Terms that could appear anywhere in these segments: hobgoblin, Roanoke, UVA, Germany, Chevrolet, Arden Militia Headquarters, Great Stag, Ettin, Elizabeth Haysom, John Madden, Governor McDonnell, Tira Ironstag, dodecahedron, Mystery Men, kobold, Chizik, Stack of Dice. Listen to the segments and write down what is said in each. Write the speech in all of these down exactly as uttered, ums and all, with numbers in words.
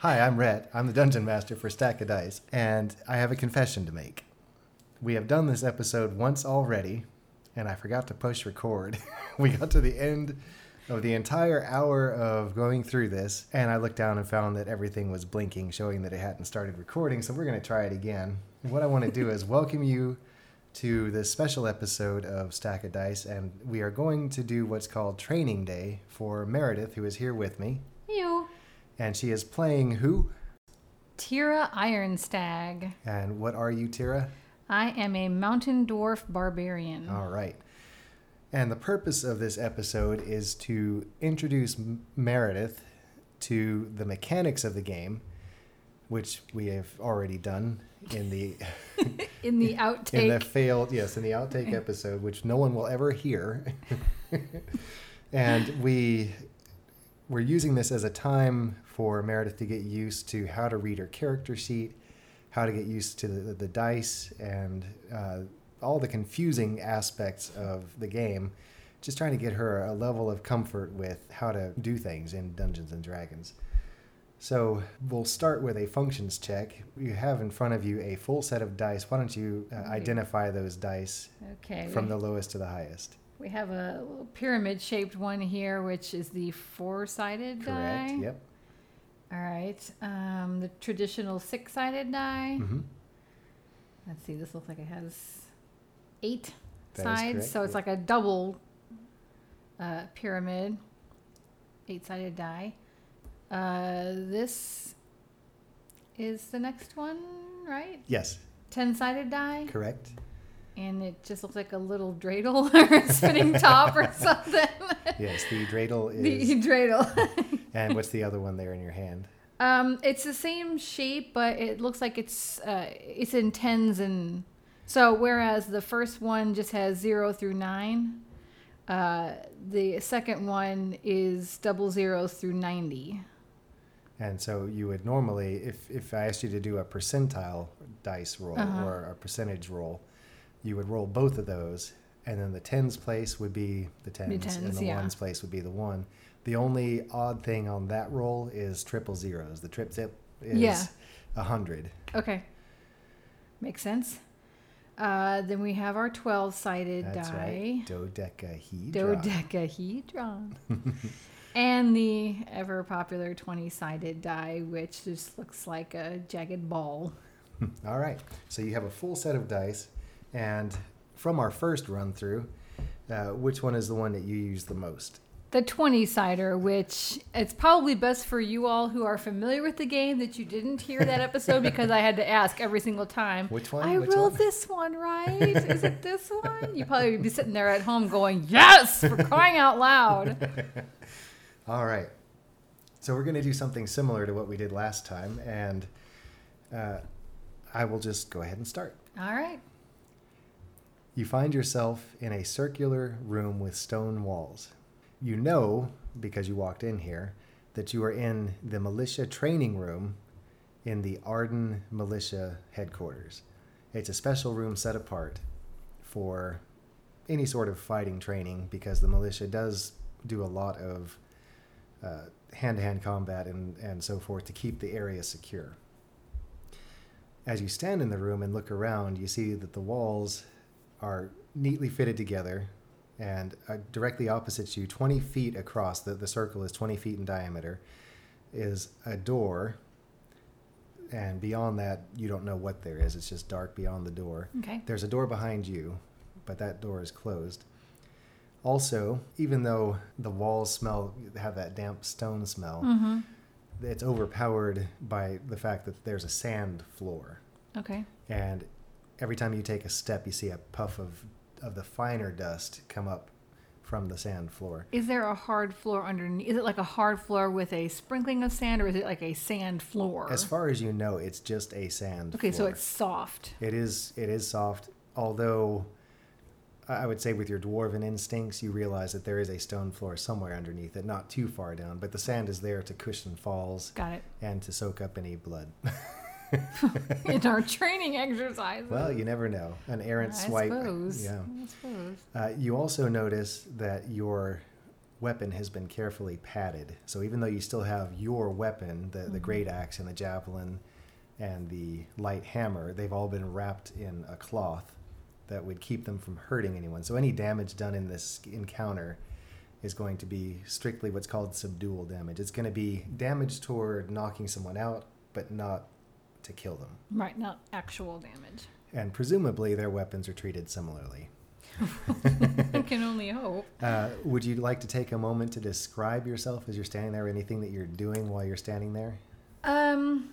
Hi, I'm Rhett. I'm the Dungeon Master for Stack of Dice, and I have a confession to make. We have done this episode once already, and I forgot to push record. We got to the end of the entire hour of going through this, and I looked down and found that everything was blinking, showing that it hadn't started recording, so we're going to try it again. What I want to do is welcome you to this special episode of Stack of Dice, and we are going to do what's called Training Day for Meredith, who is here with me. Ew. And she is playing who? Tira Ironstag. And what are you, Tira? I am a mountain dwarf barbarian. All right. And the purpose of this episode is to introduce M- Meredith to the mechanics of the game, which we have already done in the in the outtake in the failed yes in the outtake episode, which no one will ever hear. And we. We're using this as a time for Meredith to get used to how to read her character sheet, how to get used to the, the dice, and uh, all the confusing aspects of the game. Just trying to get her a level of comfort with how to do things in Dungeons and Dragons. So we'll start with a functions check. You have in front of you a full set of dice. Why don't you uh, identify those dice okay. from the lowest to the highest? We have a little pyramid-shaped one here, which is the four-sided die. Correct, yep. All right. Um, the traditional six-sided die. Mm-hmm. Let's see. This looks like it has eight that sides, correct, so it's yep. like a double uh, pyramid, eight-sided die. Uh, this is the next one, right? Yes. ten-sided die. Correct. And it just looks like a little dreidel or a spinning top or something. Yes, the dreidel is... The dreidel. And what's the other one there in your hand? Um, it's the same shape, but it looks like it's uh, it's in tens. And so whereas the first one just has zero through nine, uh, the second one is double zeros through ninety. And so you would normally, if, if I asked you to do a percentile dice roll uh-huh. or a percentage roll, you would roll both of those, and then the tens place would be the tens, the tens and the yeah. ones place would be the one. The only odd thing on that roll is triple zeros. The trip zip is yeah. one hundred. Okay. Makes sense. Uh, then we have our twelve-sided That's die. That's right. Dodecahedron. Dodecahedron. And the ever-popular twenty-sided die, which just looks like a jagged ball. All right. So you have a full set of dice. And from our first run-through, uh, which one is the one that you use the most? The twenty-sider, which it's probably best for you all who are familiar with the game that you didn't hear that episode because I had to ask every single time. Which one? I which rolled one? This one, right? Is it this one? You probably would be sitting there at home going, yes, for crying out loud. All right. So we're going to do something similar to what we did last time, and uh, I will just go ahead and start. All right. You find yourself in a circular room with stone walls. You know, because you walked in here, that you are in the militia training room in the Arden Militia Headquarters. It's a special room set apart for any sort of fighting training because the militia does do a lot of uh, hand-to-hand combat and, and so forth to keep the area secure. As you stand in the room and look around, you see that the walls are neatly fitted together and uh, directly opposite you, twenty feet across, the, the circle is twenty feet in diameter, is a door. And beyond that, you don't know what there is. It's just dark beyond the door. Okay. There's a door behind you, but that door is closed. Also, even though the walls smell, have that damp stone smell, mm-hmm. it's overpowered by the fact that there's a sand floor. Okay. And every time you take a step, you see a puff of, of the finer dust come up from the sand floor. Is there a hard floor underneath? Is it like a hard floor with a sprinkling of sand, or is it like a sand floor? As far as you know, it's just a sand okay, floor. Okay, so it's soft. It is, it is soft, although I would say with your dwarven instincts, you realize that there is a stone floor somewhere underneath it, not too far down, but the sand is there to cushion falls. Got it. And to soak up any blood. In our training exercises. Well, you never know. An errant I swipe. Suppose. Yeah. I suppose. Uh, you also notice that your weapon has been carefully padded. So even though you still have your weapon, the, mm-hmm. the great axe and the javelin and the light hammer, they've all been wrapped in a cloth that would keep them from hurting anyone. So any damage done in this encounter is going to be strictly what's called subdual damage. It's going to be damage toward knocking someone out, but not to kill them. Right, not actual damage. And presumably their weapons are treated similarly. I can only hope. Uh, would you like to take a moment to describe yourself as you're standing there, or anything that you're doing while you're standing there? Um.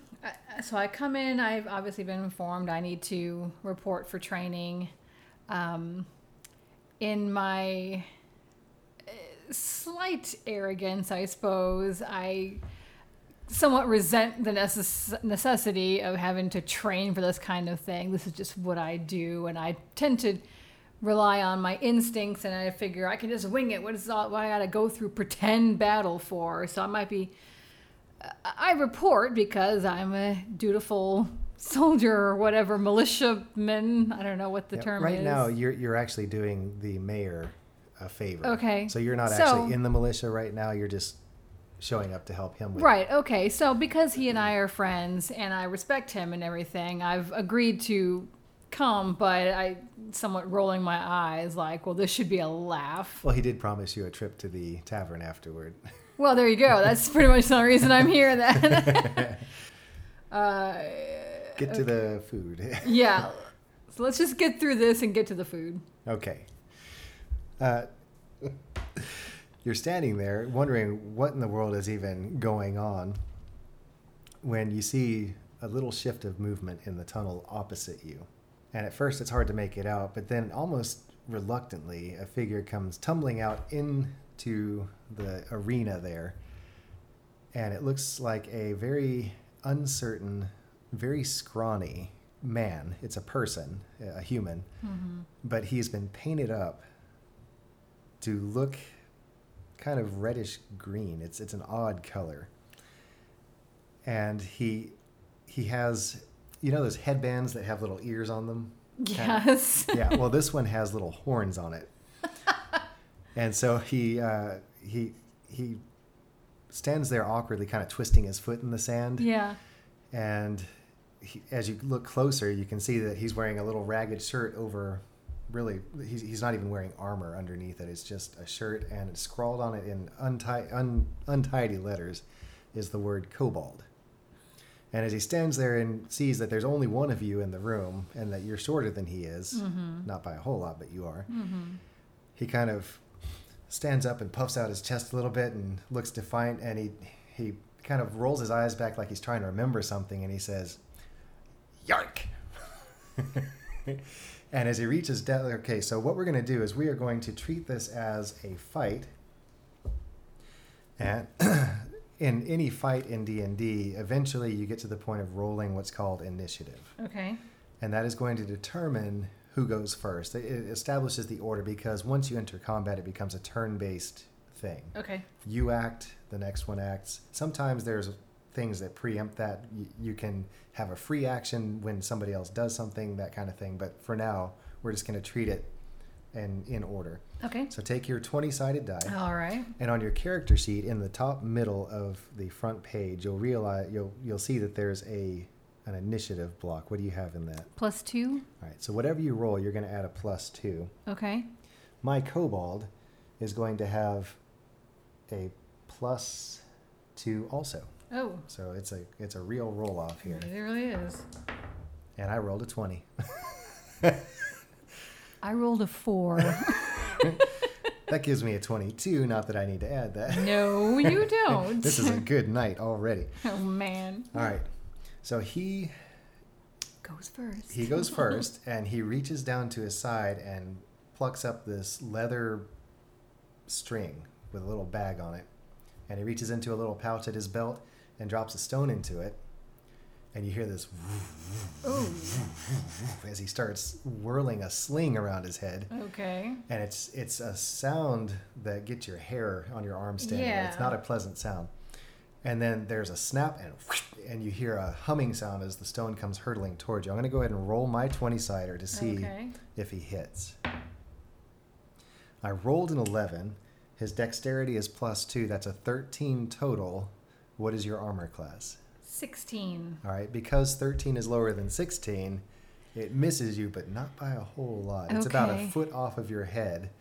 So I come in. I've obviously been informed I need to report for training. Um, in my slight arrogance, I suppose, I somewhat resent the necess- necessity of having to train for this kind of thing. This is just what I do, and I tend to rely on my instincts, and I figure I can just wing it. What is all, what I got to go through pretend battle for? So I might be... I report because I'm a dutiful soldier or whatever, militiaman. I don't know what the yeah, term right is. Right now, you're you're actually doing the mayor a favor. Okay. So you're not so, actually in the militia right now. You're just showing up to help him with Right, it. Okay. So because he and I are friends and I respect him and everything, I've agreed to come, but I somewhat rolling my eyes like, well, this should be a laugh. Well, he did promise you a trip to the tavern afterward. Well, there you go. That's pretty much the reason I'm here then. uh, get to okay. the food. Yeah. So let's just get through this and get to the food. Okay. Uh, you're standing there wondering what in the world is even going on when you see a little shift of movement in the tunnel opposite you. And at first it's hard to make it out, but then almost reluctantly a figure comes tumbling out in... to the arena there, and it looks like a very uncertain, very scrawny man. It's a person, a human, mm-hmm. but he's been painted up to look kind of reddish green. It's it's an odd color, and he he has, you know, those headbands that have little ears on them. Yes. Kind of? Yeah. Well, this one has little horns on it. And so he uh, he he stands there awkwardly, kind of twisting his foot in the sand. Yeah. And he, as you look closer, you can see that he's wearing a little ragged shirt over, really, he's, he's not even wearing armor underneath it. It's just a shirt, and it's scrawled on it in unti- un, untidy letters is the word kobold. And as he stands there and sees that there's only one of you in the room and that you're shorter than he is, mm-hmm. not by a whole lot, but you are, mm-hmm. he kind of stands up and puffs out his chest a little bit and looks defiant, and he he kind of rolls his eyes back like he's trying to remember something, and he says, "Yark!" And as he reaches down, okay, so what we're going to do is we are going to treat this as a fight. And in any fight in D and D, eventually you get to the point of rolling what's called initiative. Okay. And that is going to determine... who goes first. It establishes the order, because once you enter combat, it becomes a turn-based thing. Okay. You act, the next one acts. Sometimes there's things that preempt that. You can have a free action when somebody else does something, that kind of thing. But for now, we're just going to treat it in, in order. Okay. So take your twenty-sided die. All right. And on your character sheet, in the top middle of the front page, you'll realize you'll you'll see that there's a... an initiative block. What do you have in that? Plus two. All right. So whatever you roll, you're going to add a plus two. Okay. My kobold is going to have a plus two also. Oh. So it's a it's a real roll off here. It really is. And I rolled a twenty. I rolled a four. That gives me a twenty-two, not that I need to add that. No, you don't. This is a good night already. Oh, man. All right. So he goes first. He goes first, and he reaches down to his side and plucks up this leather string with a little bag on it. And he reaches into a little pouch at his belt and drops a stone into it. And you hear this Ooh. As he starts whirling a sling around his head. Okay. And it's it's a sound that gets your hair on your arm standing. Yeah. It's not a pleasant sound. And then there's a snap, and whoosh, and you hear a humming sound as the stone comes hurtling towards you. I'm going to go ahead and roll my twenty-sider to see okay. if he hits. I rolled an eleven, His dexterity is plus two. That's a thirteen total. What is your armor class? sixteen. All right. Because thirteen is lower than sixteen, it misses you, but not by a whole lot. It's okay. About a foot off of your head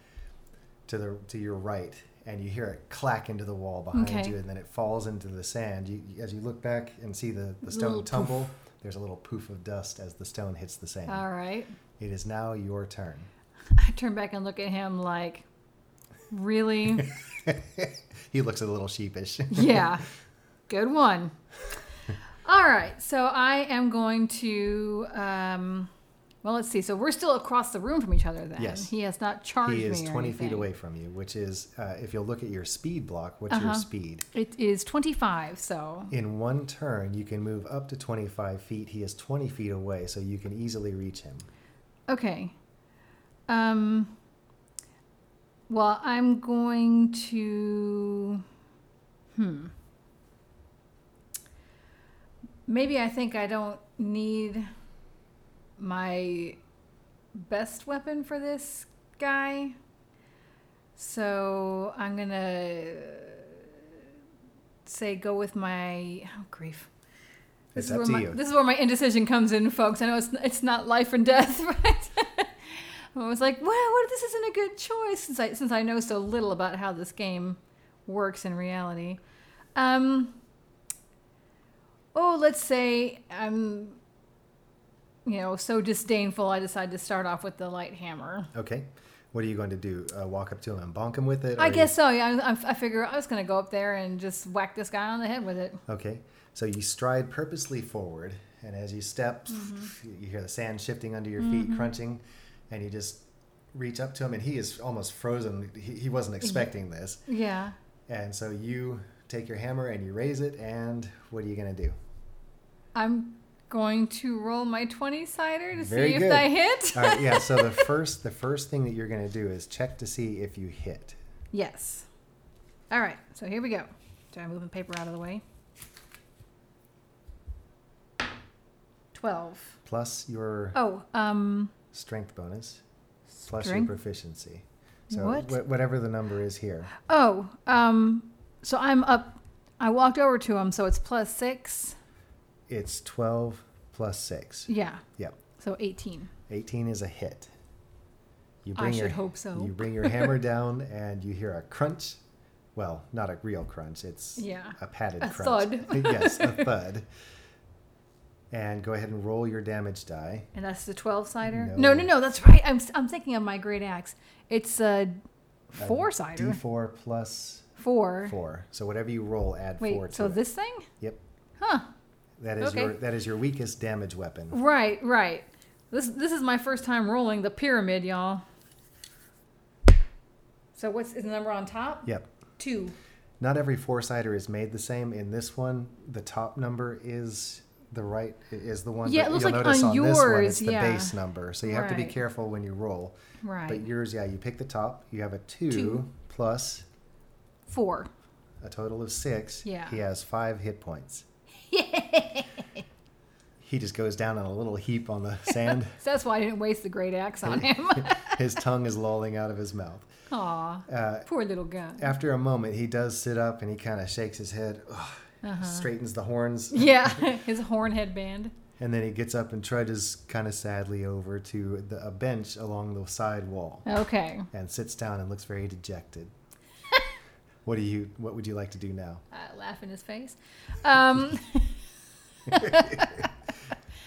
to the to your right, and you hear it clack into the wall behind okay. you, and then it falls into the sand. You, as you look back and see the, the stone tumble, poof. There's a little poof of dust as the stone hits the sand. All right. It is now your turn. I turn back and look at him like, really? He looks a little sheepish. Yeah. Good one. All right. So I am going to, um, well, let's see. So we're still across the room from each other then. Yes. He has not charged me or anything. He is twenty feet away from you, which is, uh, if you'll look at your speed block, what's uh-huh. your speed? It is twenty-five, so. In one turn, you can move up to twenty-five feet. He is twenty feet away, so you can easily reach him. Okay. Um. Well, I'm going to, hmm. Maybe I think I don't need my best weapon for this guy. So I'm going to say go with my, oh, grief. This it's is up where to my, you. This is where my indecision comes in, folks. I know it's it's not life and death, but I was like, wow, what if this isn't a good choice since I, since I know so little about how this game works in reality. Um... Oh, let's say I'm, you know, so disdainful I decide to start off with the light hammer. Okay. What are you going to do? Uh, walk up to him and bonk him with it? I guess you... so, yeah. I, I figure I was going to go up there and just whack this guy on the head with it. Okay. So you stride purposely forward, and as you step, mm-hmm. you hear the sand shifting under your feet, mm-hmm. crunching, and you just reach up to him, and he is almost frozen. He, he wasn't expecting this. Yeah. And so you take your hammer and you raise it, and what are you going to do? I'm going to roll my twenty-sider to Very see if good. I hit. All right, yeah, so the first the first thing that you're going to do is check to see if you hit. Yes. All right, so here we go. Do I move the paper out of the way? twelve. Plus your oh, um, strength bonus, plus strength? Your proficiency. So what? Wh- whatever the number is here. Oh, um, so I'm up. I walked over to him, so it's plus six. It's twelve plus six. Yeah. Yep. So eighteen. eighteen is a hit. You bring I should your, hope so. You bring your hammer down and you hear a crunch. Well, not a real crunch. It's yeah. a padded a crunch. A thud. Yes, a thud. And go ahead and roll your damage die. And that's the twelve-sider? No, no, no. no that's right. I'm I'm thinking of my great axe. It's a four-sider. A D four plus four. four. So whatever you roll, add Wait, four to so it. So this thing? Yep. Huh. That is okay. your that is your weakest damage weapon. Right, right. This this is my first time rolling the pyramid, y'all. So what's is the number on top? Yep. Two. Not every four-sider is made the same. In this one, the top number is the right is the one. Yeah, that it looks you'll like notice on, on yours, this one, it's the yeah. base number. So you have right. to be careful when you roll. Right. But yours, yeah, you pick the top. You have a two, two. plus four. A total of six. Yeah. He has five hit points. He just goes down in a little heap on the sand. That's why I didn't waste the great axe on him. His tongue is lolling out of his mouth. Aw, uh, poor little guy. After a moment, he does sit up and he kind of shakes his head, ugh, uh-huh. straightens the horns. Yeah, his horn headband. And then he gets up and trudges kind of sadly over to the, a bench along the side wall. Okay. And sits down and looks very dejected. What do you? What would you like to do now? Uh, laugh in his face. Um,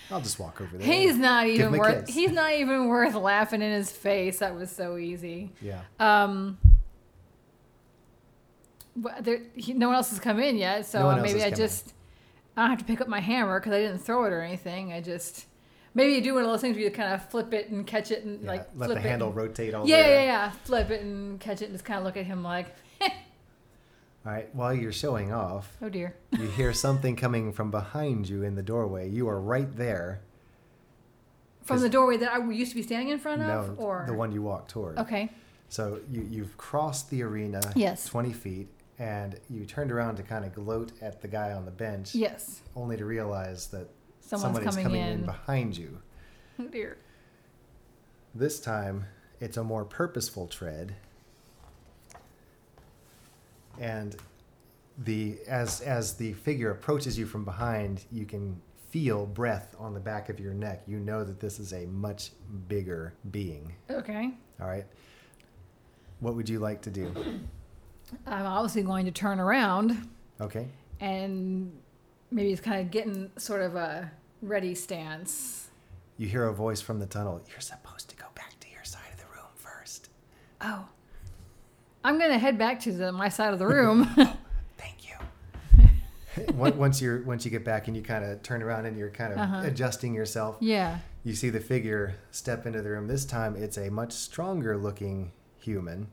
I'll just walk over there. He's not even worth. He's not even worth laughing in his face. That was so easy. Yeah. Um. But there, he, no one else has come in yet, so no maybe I just. In. I don't have to pick up my hammer because I didn't throw it or anything. I just. Maybe you do one of those things where you kind of flip it and catch it and yeah, like. Let flip the handle and, rotate all the way. Yeah, yeah, yeah. Flip it and catch it and just kind of look at him like. All right, while you're showing off, oh dear. You hear something coming from behind you in the doorway. You are right there. From the doorway that I used to be standing in front of? No, or? The one you walked toward. Okay. So you, you've crossed the arena yes. twenty feet, and you turned around to kind of gloat at the guy on the bench. Yes. Only to realize that Someone's somebody's coming, coming in. in behind you. Oh dear. This time, it's a more purposeful tread. and the as as the figure approaches you from behind, you can feel breath on the back of your neck. You know that this is a much bigger being. Okay. All right. What would you like to do? I'm obviously going to turn around. Okay. And maybe it's kind of getting sort of a ready stance. You hear a voice from the tunnel. You're supposed to go back to your side of the room first. Oh. I'm going to head back to the, my side of the room. Oh, thank you. Once you're once you get back and you kind of turn around and you're kind of uh-huh. adjusting yourself, yeah, you see the figure step into the room. This time it's a much stronger looking human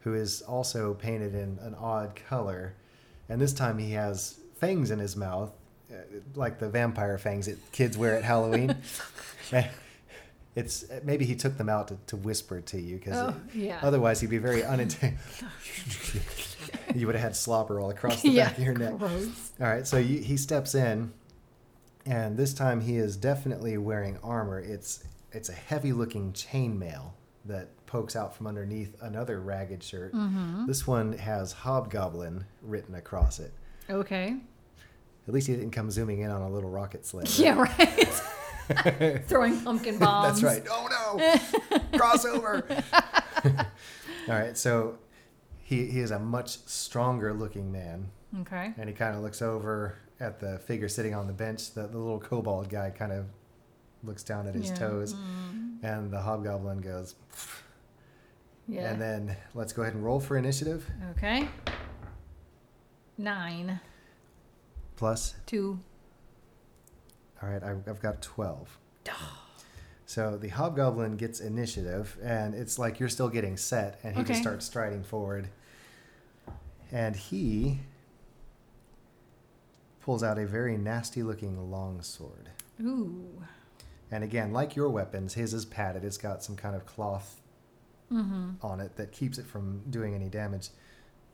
who is also painted in an odd color, and this time he has fangs in his mouth, like the vampire fangs that kids wear at Halloween. It's maybe he took them out to, to whisper to you, because oh, yeah. otherwise he'd be very unintentional. You would have had slobber all across the yeah, back of your neck. Gross. All right, so you, he steps in, and this time he is definitely wearing armor. It's it's a heavy-looking chainmail that pokes out from underneath another ragged shirt. Mm-hmm. This one has Hobgoblin written across it. Okay. At least he didn't come zooming in on a little rocket sled. Right? Yeah, right. Throwing pumpkin bombs. That's right. Oh, no. Crossover. All right, so... He he is a much stronger looking man. Okay. And he kind of looks over at the figure sitting on the bench. The, the little kobold guy kind of looks down at his yeah. toes. Mm. And the hobgoblin goes. Pff. Yeah. And then let's go ahead and roll for initiative. Okay. Nine. Plus? Two. All right. I, I've got twelve. So the hobgoblin gets initiative, and it's like you're still getting set, and he okay. just starts striding forward. And he pulls out a very nasty-looking longsword. Ooh. And again, like your weapons, his is padded. It's got some kind of cloth mm-hmm. on it that keeps it from doing any damage.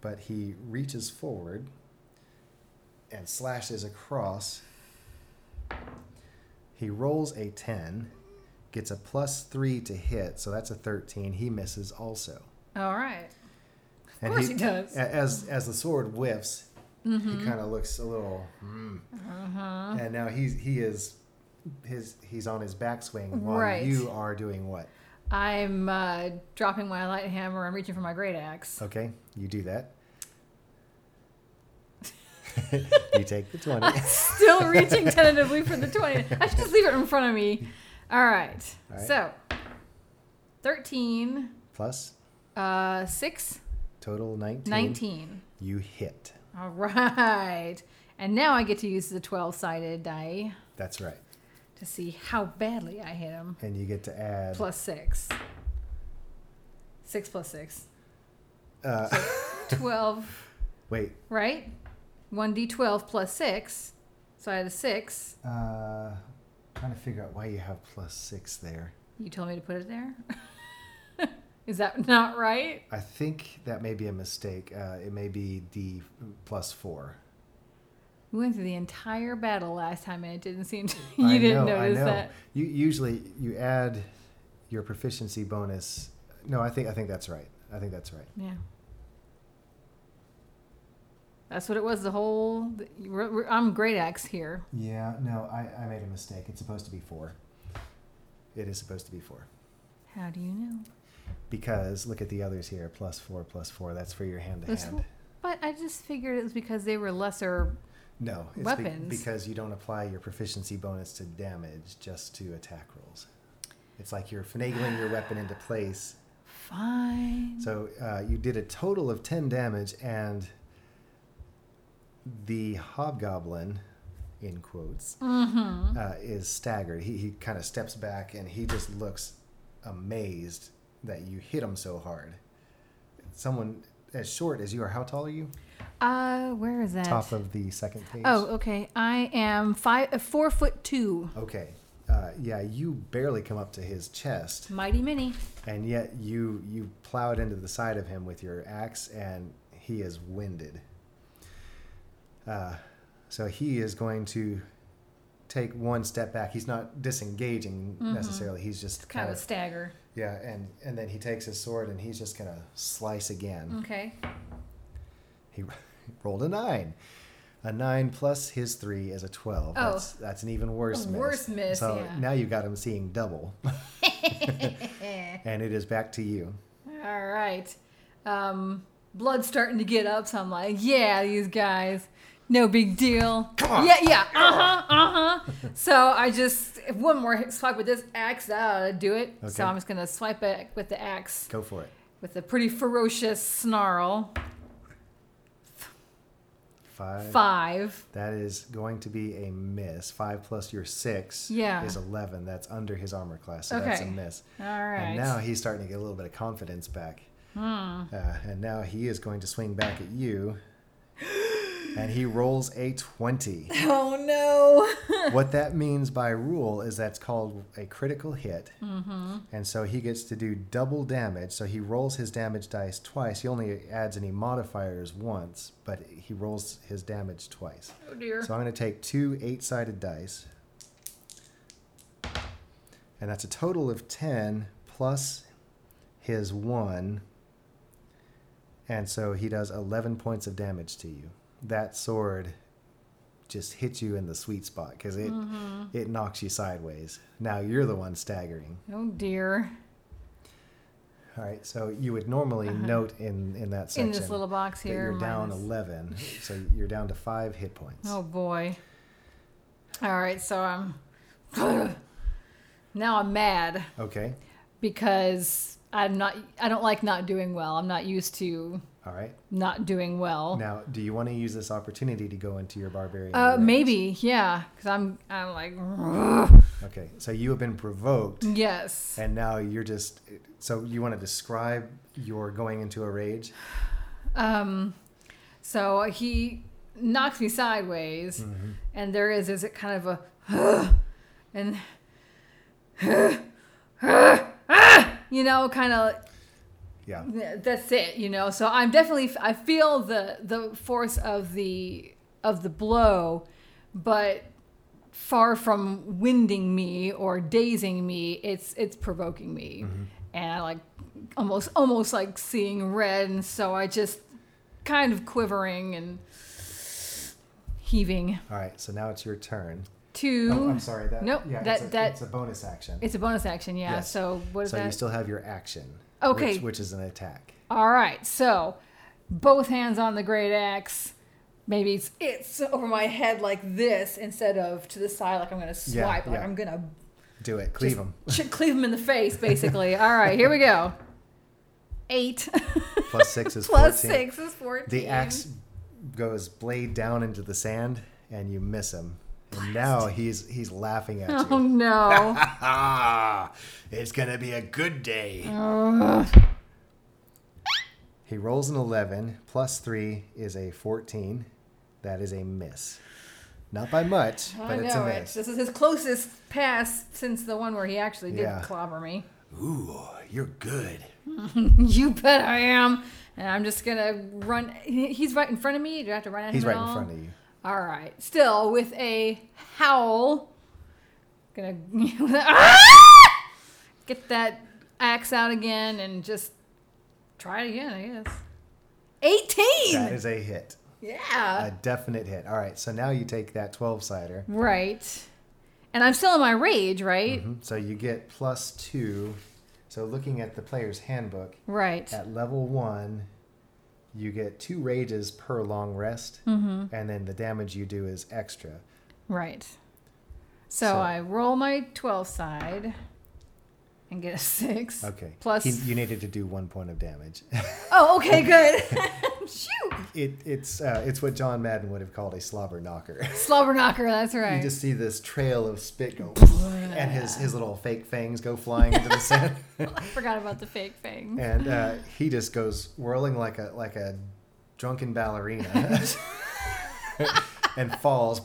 But he reaches forward and slashes across. He rolls a ten. Gets a plus three to hit, so that's a thirteen. He misses also. All right. Of and course he, he does. As as the sword whiffs, mm-hmm. he kind of looks a little. Mm. Uh-huh. And now he's he is his he's on his backswing while right. you are doing what? I'm uh, dropping my light hammer and reaching for my great axe. Okay, you do that. You take the twenty. I'm still reaching tentatively for the twenty. I should just leave it in front of me. All right. All right, so thirteen. Plus? Uh, six. Total nineteen. nineteen. You hit. All right. And now I get to use the twelve-sided die. That's right. To see how badly I hit him. And you get to add... Plus six. Six plus six. Uh, so twelve. Wait. Right? one d twelve plus six. So I had a six. Uh... Trying to figure out why you have plus six there. You told me to put it there? Is that not right? I think that may be a mistake. Uh, it may be D plus four. We went through the entire battle last time, and it didn't seem to... you I didn't know, notice I know. that. You, usually, you add your proficiency bonus. No, I think I think that's right. I think that's right. Yeah. That's what it was, the whole... I'm Great Axe here. Yeah, no, I, I made a mistake. It's supposed to be four. It is supposed to be four. How do you know? Because, look at the others here, plus four, plus four. That's for your hand-to-hand. This, but I just figured it was because they were lesser no, it's weapons. Be, because you don't apply your proficiency bonus to damage, just to attack rolls. It's like you're finagling your weapon into place. Fine. So uh, you did a total of ten damage, and... The hobgoblin, in quotes, mm-hmm. uh, is staggered. He he kind of steps back, and he just looks amazed that you hit him so hard. Someone as short as you are. How tall are you? Uh, where is that? Top of the second page. Oh, okay. I am five, uh, four foot two. Okay. Uh, yeah, you barely come up to his chest. Mighty mini. And yet you you plowed into the side of him with your axe, and he is winded. Uh, so he is going to take one step back. He's not disengaging mm-hmm. necessarily. He's just it's kind, kind of, of stagger. Yeah, and, and then he takes his sword and he's just going to slice again. Okay. He rolled a nine. A nine plus his three is a twelve. Oh, that's, that's an even worse miss. Worse miss, so yeah. Now you got him seeing double. And it is back to you. All right. Um, blood's starting to get up, so I'm like, yeah, these guys. No big deal. Come on. Yeah, yeah. Uh-huh, uh-huh. So I just, one more swipe with this axe, that'll do it. Okay. So I'm just going to swipe it with the axe. Go for it. With a pretty ferocious snarl. Five. Five. That is going to be a miss. Five plus your six yeah. is eleven. That's under his armor class, so okay. that's a miss. All right. And now he's starting to get a little bit of confidence back. Hmm. Uh, and now he is going to swing back at you. And he rolls a twenty. Oh, no. What that means by rule is that's called a critical hit. Mm-hmm. And so he gets to do double damage. So he rolls his damage dice twice. He only adds any modifiers once, but he rolls his damage twice. Oh, dear. So I'm going to take two eight-sided dice. And that's a total of ten plus his one. And so he does eleven points of damage to you. That sword just hits you in the sweet spot because it mm-hmm. it knocks you sideways. Now you're the one staggering. Oh, dear. All right, so you would normally uh-huh. note in, in that section. In this little box here. That you're down minus... eleven, so you're down to five hit points. Oh, boy. All right, so I'm... now I'm mad. Okay. Because I'm not, I don't like not doing well. I'm not used to... All right. Not doing well. Now, do you want to use this opportunity to go into your barbarian? Uh, range? Maybe, yeah, because I'm, I'm like. Ugh. Okay, so you have been provoked. Yes. And now you're just. So you want to describe your going into a rage? Um, so he knocks me sideways, mm-hmm. and there is is it kind of a, Ugh, and, Ugh, Ugh, ah, you know, kind of. Yeah, that's it, you know. So I'm definitely, I feel the the force of the of the blow, but far from winding me or dazing me, it's it's provoking me, mm-hmm. and I like almost almost like seeing red, and so I just kind of quivering and heaving. All right, so now it's your turn. Two. Oh, I'm sorry. That, nope. Yeah, that, it's, a, that, it's a bonus action. It's a bonus action. Yeah. Yes. So what is so that? So you still have your action. Okay. Which, which is an attack. All right. So, both hands on the great axe. Maybe it's, it's over my head like this instead of to the side like I'm going to swipe. Yeah, like yeah. I'm going to... Do it. Cleave them. Cleave them in the face, basically. All right. Here we go. Eight. Plus six is Plus fourteen. Plus six is fourteen. The axe goes blade down into the sand, and you miss him. And now he's he's laughing at you. Oh, no. It's going to be a good day. Uh. He rolls an eleven. Plus three is a fourteen. That is a miss. Not by much, but I know it's a miss. It. This is his closest pass since the one where he actually did yeah. clobber me. Ooh, you're good. You bet I am. And I'm just going to run. He's right in front of me? Do I have to run at he's him He's right all? in front of you. All right. Still with a howl. Gonna get that axe out again and just try it again, I guess. eighteen! That is a hit. Yeah. A definite hit. All right. So now you take that twelve-sider. Right. And I'm still in my rage, right? Mm-hmm. So you get plus two. So looking at the player's handbook. Right. At level one... You get two rages per long rest, mm-hmm. and then the damage you do is extra. Right. So, so I roll my twelve-side and get a six. Okay. Plus... He, you needed to do one point of damage. Oh, okay, good. Shoot! It, it's, uh, it's what John Madden would have called a slobber knocker. Slobber knocker, that's right. You just see this trail of spit go... and his, his little fake fangs go flying into the sand. I forgot about the fake fangs. And uh, he just goes whirling like a like a drunken ballerina and falls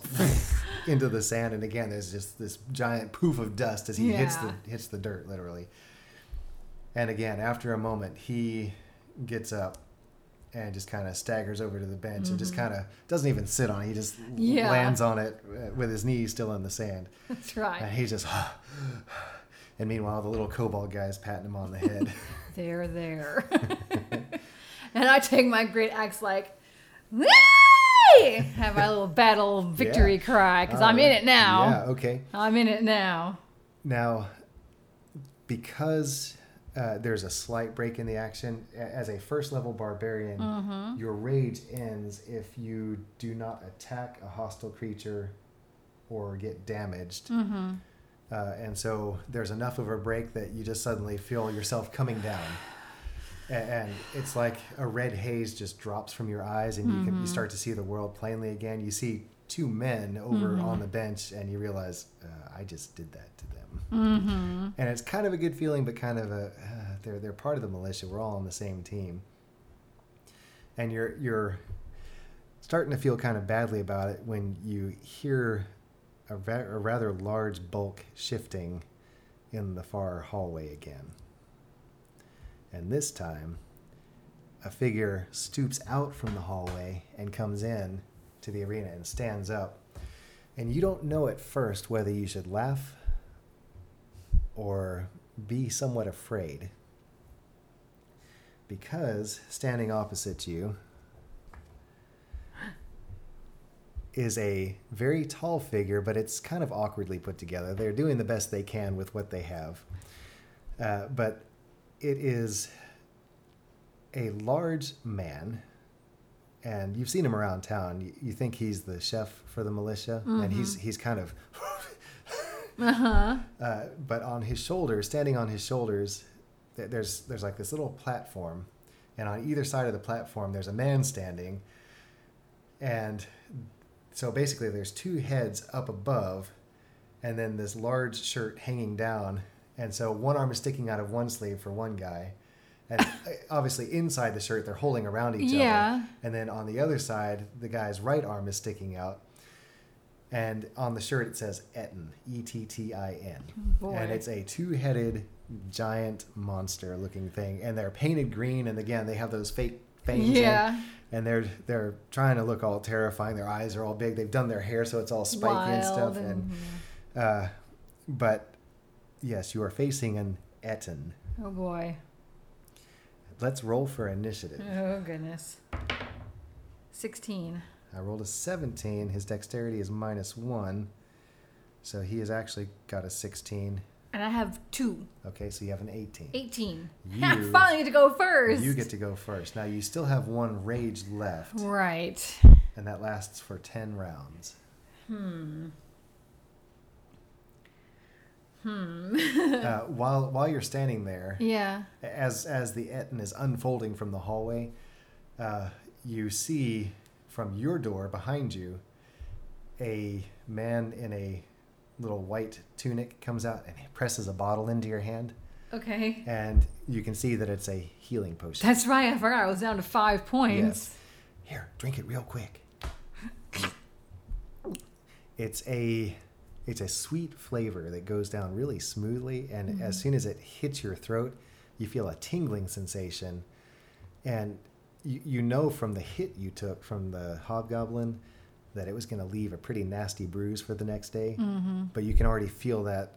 into the sand. And again, there's just this giant poof of dust as he yeah. hits the hits the dirt, literally. And again, after a moment, he gets up and just kind of staggers over to the bench mm-hmm. and just kind of doesn't even sit on it. He just yeah. lands on it with his knees still in the sand. That's right. And he's just... and meanwhile, the little kobold guy's patting him on the head. There, there. And I take my great axe like, Whee! Have my little battle victory yeah. cry, because uh, I'm in it now. Yeah, okay. I'm in it now. Now, because uh, there's a slight break in the action, as a first level barbarian, mm-hmm. your rage ends if you do not attack a hostile creature or get damaged. Mm-hmm. Uh, and so there's enough of a break that you just suddenly feel yourself coming down. And it's like a red haze just drops from your eyes, and mm-hmm. you can you start to see the world plainly again. You see two men over mm-hmm. on the bench, and you realize, uh, I just did that to them. Mm-hmm. And it's kind of a good feeling, but kind of a, uh, they're they're part of the militia. We're all on the same team. And you're you're starting to feel kind of badly about it when you hear a, ra- a rather large bulk shifting in the far hallway again. And this time, a figure stoops out from the hallway and comes in to the arena and stands up. And you don't know at first whether you should laugh or be somewhat afraid. Because standing opposite you is a very tall figure, but it's kind of awkwardly put together. They're doing the best they can with what they have. Uh, but... It is a large man, and you've seen him around town. You, you think he's the chef for the militia, mm-hmm. and he's he's kind of... uh-huh. Uh, but on his shoulders, standing on his shoulders, th- there's there's like this little platform, and on either side of the platform, there's a man standing. And so basically there's two heads up above, and then this large shirt hanging down. And so one arm is sticking out of one sleeve for one guy. And obviously inside the shirt, they're holding around each yeah. other. And then on the other side, the guy's right arm is sticking out. And on the shirt, it says Ettin, E T T I N. Boy. And it's a two-headed, giant monster-looking thing. And they're painted green. And again, they have those fake fangs. Yeah. In, and they're they're trying to look all terrifying. Their eyes are all big. They've done their hair, so it's all spiky Wild and stuff. And, and uh, but... Yes, you are facing an Ettin. Oh, boy. Let's roll for initiative. Oh, goodness. sixteen. I rolled a seventeen. His dexterity is minus one. So he has actually got a sixteen. And I have two. Okay, so you have an eighteen. eighteen. You, I finally get to go first. You get to go first. Now, you still have one rage left. Right. And that lasts for ten rounds. Hmm. Hmm. uh, while while you're standing there, yeah. as as the Ettin is unfolding from the hallway, uh, you see from your door behind you a man in a little white tunic comes out and he presses a bottle into your hand. Okay. And you can see that it's a healing potion. That's right. I forgot. I was down to five points. Yes. Here, drink it real quick. It's a... It's a sweet flavor that goes down really smoothly, and mm-hmm. as soon as it hits your throat, you feel a tingling sensation. And you, you know from the hit you took from the hobgoblin that it was going to leave a pretty nasty bruise for the next day, mm-hmm. but you can already feel that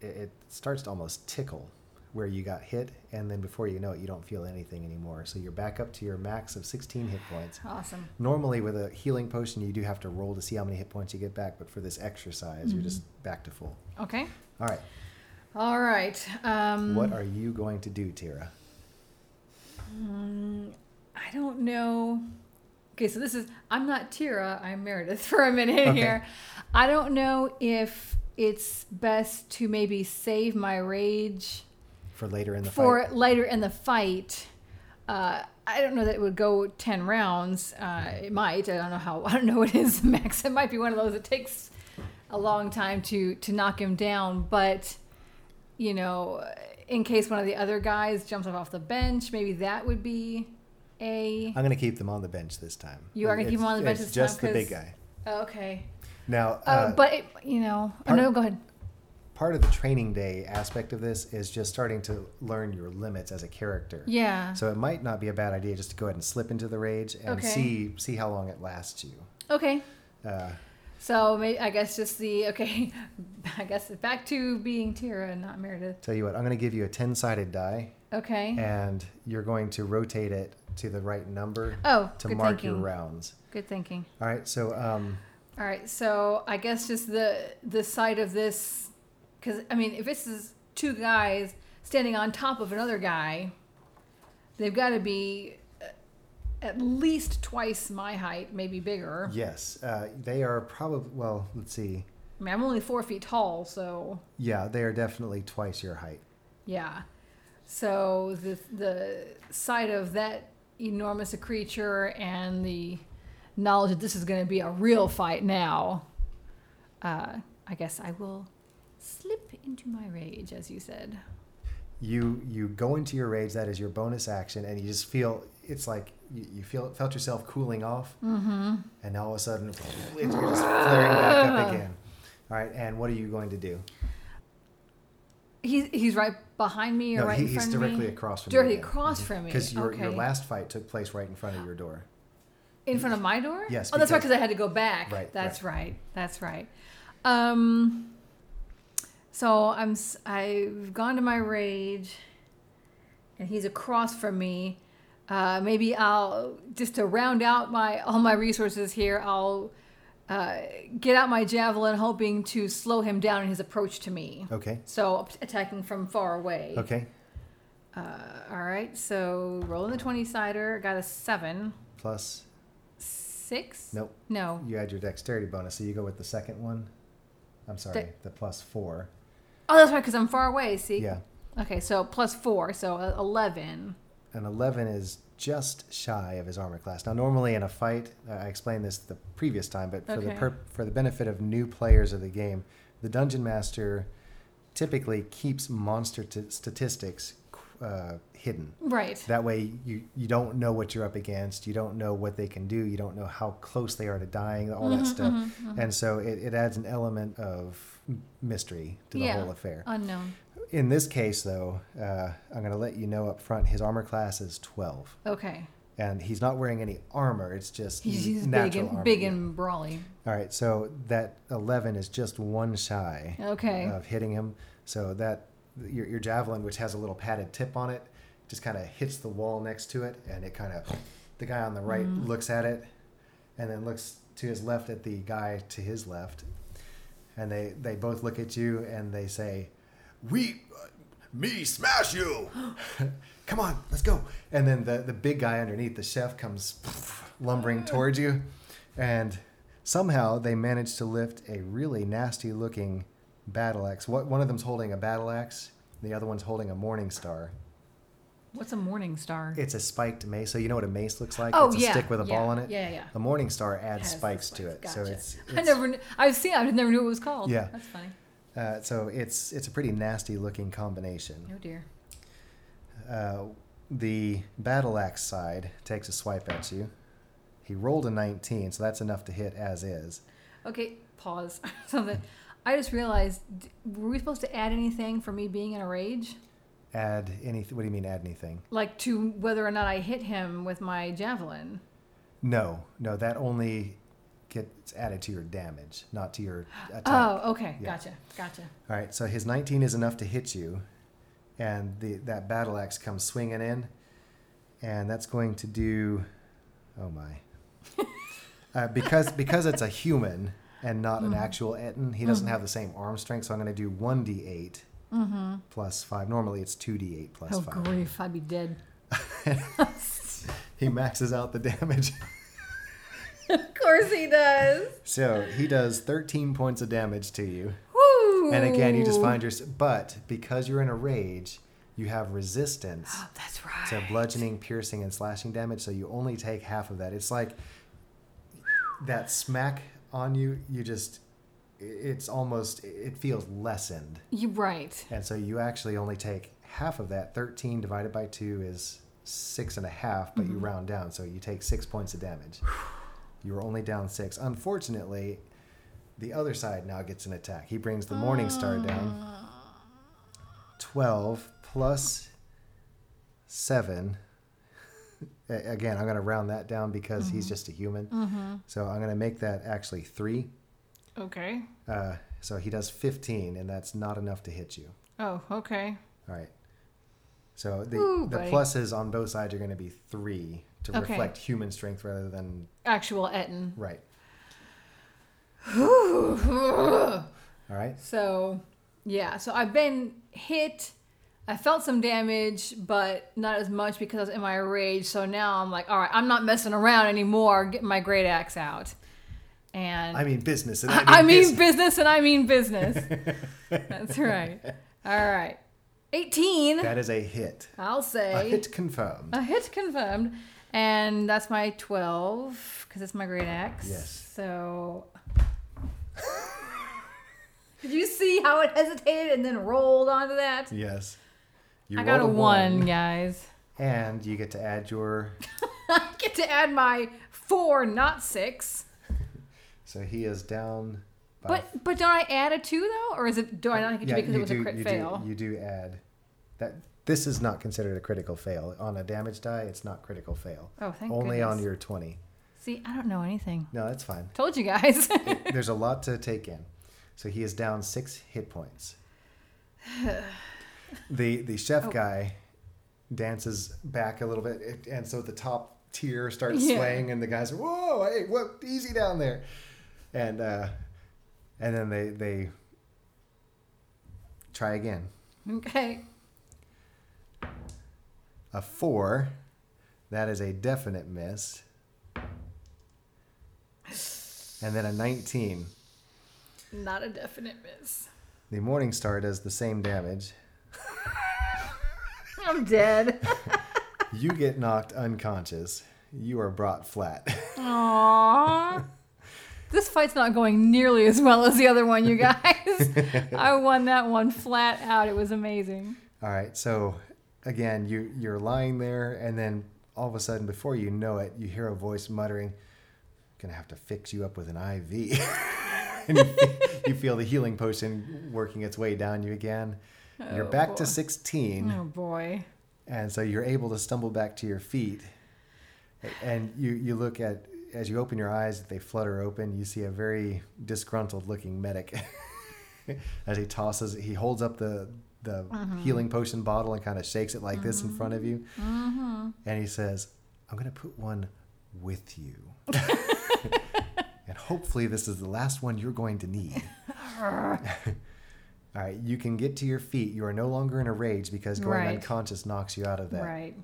it, it starts to almost tickle where you got hit, and then before you know it, you don't feel anything anymore. So you're back up to your max of sixteen hit points. Awesome. Normally with a healing potion, you do have to roll to see how many hit points you get back, but for this exercise, mm-hmm. you're just back to full. Okay. All right. All right. Um, what are you going to do, Tira? Um, I don't know. Okay, so this is, I'm not Tira, I'm Meredith for a minute okay. here. I don't know if it's best to maybe save my rage... For later in the fight. For later in the fight. Uh, I don't know that it would go ten rounds. Uh, it might. I don't know how. I don't know what it is, Max. It might be one of those. It takes a long time to, to knock him down. But, you know, in case one of the other guys jumps up off the bench, maybe that would be a... I'm going to keep them on the bench this time. You are going to keep them on the bench this time? It's just the big guy. Okay. Now... Uh, uh, but, it, you know... Part, oh, no, go ahead. Part of the training day aspect of this is just starting to learn your limits as a character. Yeah. So it might not be a bad idea just to go ahead and slip into the rage and okay. see see how long it lasts you. Okay. Uh, so maybe, I guess just the, okay, I guess back to being Tira and not Meredith. Tell you what, I'm going to give you a ten-sided die. Okay. And you're going to rotate it to the right number oh, to mark thinking. your rounds. Good thinking. All right. So, um, all right. So I guess just the, the side of this, because I mean, if this is two guys standing on top of another guy, they've got to be at least twice my height, maybe bigger. Yes. Uh, they are probably, well, let's see. I mean, I'm only four feet tall, so. Yeah, they are definitely twice your height. Yeah. So the the sight of that enormous creature and the knowledge that this is going to be a real fight now, uh, I guess I will slip into my rage, as you said. You you go into your rage. That is your bonus action, and you just feel it's like you, you feel felt yourself cooling off, mm-hmm. and all of a sudden it's just flaring back up again. All right, and what are you going to do? He's he's right behind me or no, right he, in front of me? No, he's directly across from me. Directly across from me. Because your, okay. your last fight took place right in front of your door. In front of my door? Yes. Oh, because, that's right, because I had to go back. Right. That's right. right. That's right. Um. So I'm, I've gone to my rage, and he's across from me. Uh, maybe I'll, just to round out my all my resources here, I'll Uh, get out my javelin, hoping to slow him down in his approach to me. Okay. So attacking from far away. Okay. Uh, all right. So rolling the twenty-sider. Got a seven. Plus. Six? Nope. No. You add your dexterity bonus, so you go with the second one. I'm sorry, De- the plus four. Oh, that's right, because I'm far away, see? Yeah. Okay, so plus four, so eleven. And eleven is just shy of his armor class. Now, normally in a fight, uh, I explained this the previous time, but for okay. the per- for the benefit of new players of the game, the Dungeon Master typically keeps monster t- statistics uh, hidden. Right. That way you, you don't know what you're up against. You don't know what they can do. You don't know how close they are to dying, all mm-hmm, that stuff. Mm-hmm, mm-hmm. And so it, it adds an element of mystery to the yeah, whole affair. Unknown. In this case, though, uh, I'm going to let you know up front, his armor class is twelve. Okay. And he's not wearing any armor. It's just he's natural big and, armor. big and brawly. All right. So that eleven is just one shy okay. of hitting him. So that your, your javelin, which has a little padded tip on it, just kind of hits the wall next to it. And it kind of, the guy on the right mm. looks at it and then looks to his left at the guy to his left. And they, they both look at you and they say, We, uh, me, smash you! Come on, let's go! And then the, the big guy underneath, the chef, comes lumbering towards you. And somehow they manage to lift a really nasty-looking battle axe. What, one of them's holding a battle axe. The other one's holding a morning star. What's a morning star? It's a spiked mace. So you know what a mace looks like? Oh, it's a yeah, stick with a yeah, ball on it. Yeah, yeah. A morning star adds spikes, spikes to it. Gotcha. So it's, it's I never knew, I've seen it. I never knew what it was called. Yeah. That's funny. Uh, so it's it's a pretty nasty looking combination. Oh dear. Uh, the battle axe side takes a swipe at you. He rolled a nineteen, so that's enough to hit as is. Okay, pause. Something. I just realized, were we supposed to add anything for me being in a rage? Add anything? What do you mean add anything? Like to whether or not I hit him with my javelin. No, no, that only gets added to your damage, not to your attack. Oh, okay. Yeah. Gotcha. Gotcha. All right. So his nineteen is enough to hit you, and the that battle axe comes swinging in, and that's going to do, oh my, uh, because because it's a human and not mm-hmm. an actual Etten, he doesn't mm-hmm. have the same arm strength. So I'm going to do one d eight mm-hmm. plus five. Normally it's two d eight plus oh, five. Oh grief! I'd be dead. He maxes out the damage. Of course he does. So he does thirteen points of damage to you. Woo! And again, you just find yourself. But because you're in a rage, you have resistance. Oh, that's right. To bludgeoning, piercing, and slashing damage. So you only take half of that. It's like that smack on you. You just, it's almost, it feels lessened. You're right. And so you actually only take half of that. thirteen divided by two is six and a half, but mm-hmm. you round down. So you take six points of damage. You were only down six. Unfortunately, the other side now gets an attack. He brings the Morning Star down. twelve plus seven. Again, I'm going to round that down because mm-hmm. he's just a human. Mm-hmm. So I'm going to make that actually three. Okay. Uh, so he does fifteen, and that's not enough to hit you. Oh, okay. All right. So the, Ooh, the pluses on both sides are going to be three to okay. reflect human strength rather than... actual Etten. Right. All right. So, yeah. So I've been hit... I felt some damage, but not as much because I was in my rage. So now I'm like, all right, I'm not messing around anymore. Get my great axe out. And I mean business. And I mean, I mean business. business and I mean business. That's right. All right. eighteen. That is a hit. I'll say. A hit confirmed. A hit confirmed. And that's my twelve because it's my great axe. Yes. So... Did you see how it hesitated and then rolled onto that? Yes. You I got a one, one, guys. And you get to add your... I get to add my four, not six. So he is down by... But but don't I add a two, though? Or is it? Do I not get yeah, to because it was do, a crit you fail? Do, you do add. that. This is not considered a critical fail. On a damage die, it's not critical fail. Oh, thank Only goodness. On your twenty. See, I don't know anything. No, that's fine. Told you guys. it, there's a lot to take in. So he is down six hit points. The the chef oh. guy dances back a little bit, and so the top tier starts yeah. swaying, and the guys are, whoa, hey, whoop, easy down there. And uh, and then they, they try again. Okay. A four. That is a definite miss. And then a nineteen. Not a definite miss. The Morning Star does the same damage. I'm dead. You get knocked unconscious. You are brought flat. Aww. This fight's not going nearly as well as the other one, you guys. I won that one flat out. It was amazing. All right. So, again, you, you're lying there, and then all of a sudden, before you know it, you hear a voice muttering, I'm going to have to fix you up with an I V. And you, you feel the healing potion working its way down you again. Oh, you're back boy. to sixteen. Oh, boy. And so you're able to stumble back to your feet. And you, you look at, as you open your eyes, they flutter open. You see a very disgruntled-looking medic. As he tosses, he holds up the, the mm-hmm. healing potion bottle and kind of shakes it like mm-hmm. this in front of you. Mm-hmm. And he says, I'm going to put one with you. And hopefully this is the last one you're going to need. All right, you can get to your feet. You are no longer in a rage because going right. unconscious knocks you out of that. Right.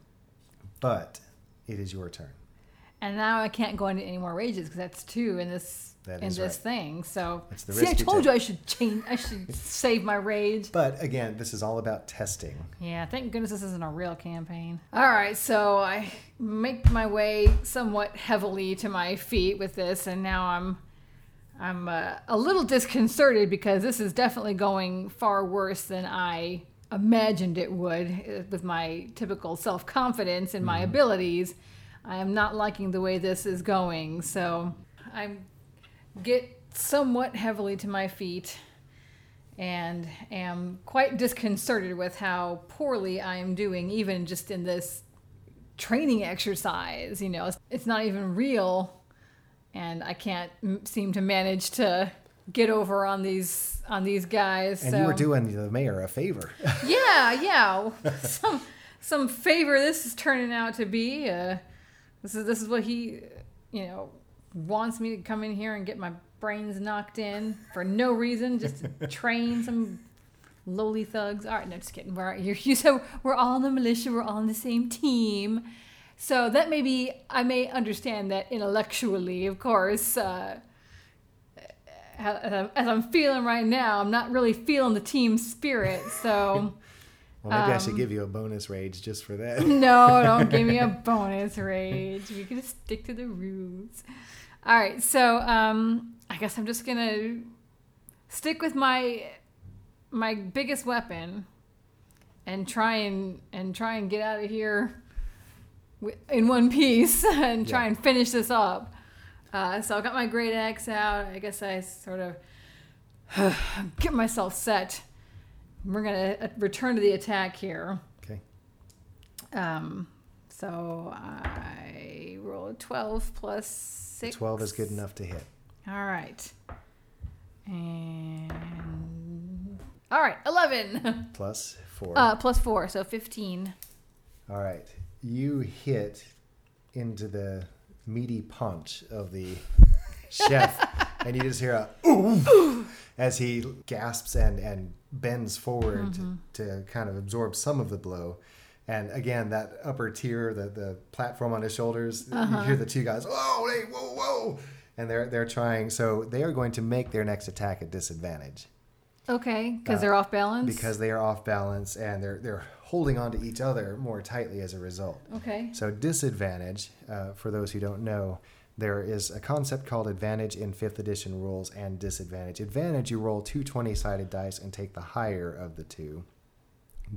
But it is your turn. And now I can't go into any more rages because that's two in this that in this right. thing. So it's the see, I told you, you I should change. I should save my rage. But again, this is all about testing. Yeah, thank goodness this isn't a real campaign. All right, so I make my way somewhat heavily to my feet with this, and now I'm I'm uh, a little disconcerted because this is definitely going far worse than I imagined it would with my typical self-confidence in my mm-hmm. abilities. I am not liking the way this is going, so I get somewhat heavily to my feet and am quite disconcerted with how poorly I am doing, even just in this training exercise. You know, it's not even real, and I can't m- seem to manage to get over on these on these guys. And so. You were doing the mayor a favor. Yeah, yeah, some some favor this is turning out to be. Uh, This is this is what he, you know, wants me to come in here and get my brains knocked in for no reason, just to train some lowly thugs. All right, no, just kidding. We're you, you said we're all in the militia. We're all on the same team, so that may be. I may understand that intellectually, of course. Uh, as, I'm, as I'm feeling right now, I'm not really feeling the team spirit, so. Well, maybe um, I should give you a bonus rage just for that. No, don't give me a bonus rage. You're going to stick to the rules. All right, so um, I guess I'm just going to stick with my my biggest weapon and try and, and try and get out of here with, in one piece and try yeah. and finish this up. Uh, so I got my great axe out. I guess I sort of get myself set. We're going to return to the attack here. Okay. Um. So I roll a twelve plus six. twelve is good enough to hit. All right. And... All right, eleven. Plus four. Uh, plus four, so fifteen. All right. You hit into the meaty paunch of the chef, and you just hear a oof, oof as he gasps and, and bends forward mm-hmm. to, to kind of absorb some of the blow. And again, that upper tier, the, the platform on his shoulders, uh-huh. you hear the two guys, oh, hey, whoa, whoa. And they're they're trying. So they are going to make their next attack at disadvantage. Okay, because uh, they're off balance? Because they are off balance, and they're they're holding on to each other more tightly as a result. Okay. So disadvantage, uh, for those who don't know, there is a concept called advantage in fifth edition rules and disadvantage. Advantage, you roll two twenty-sided dice and take the higher of the two.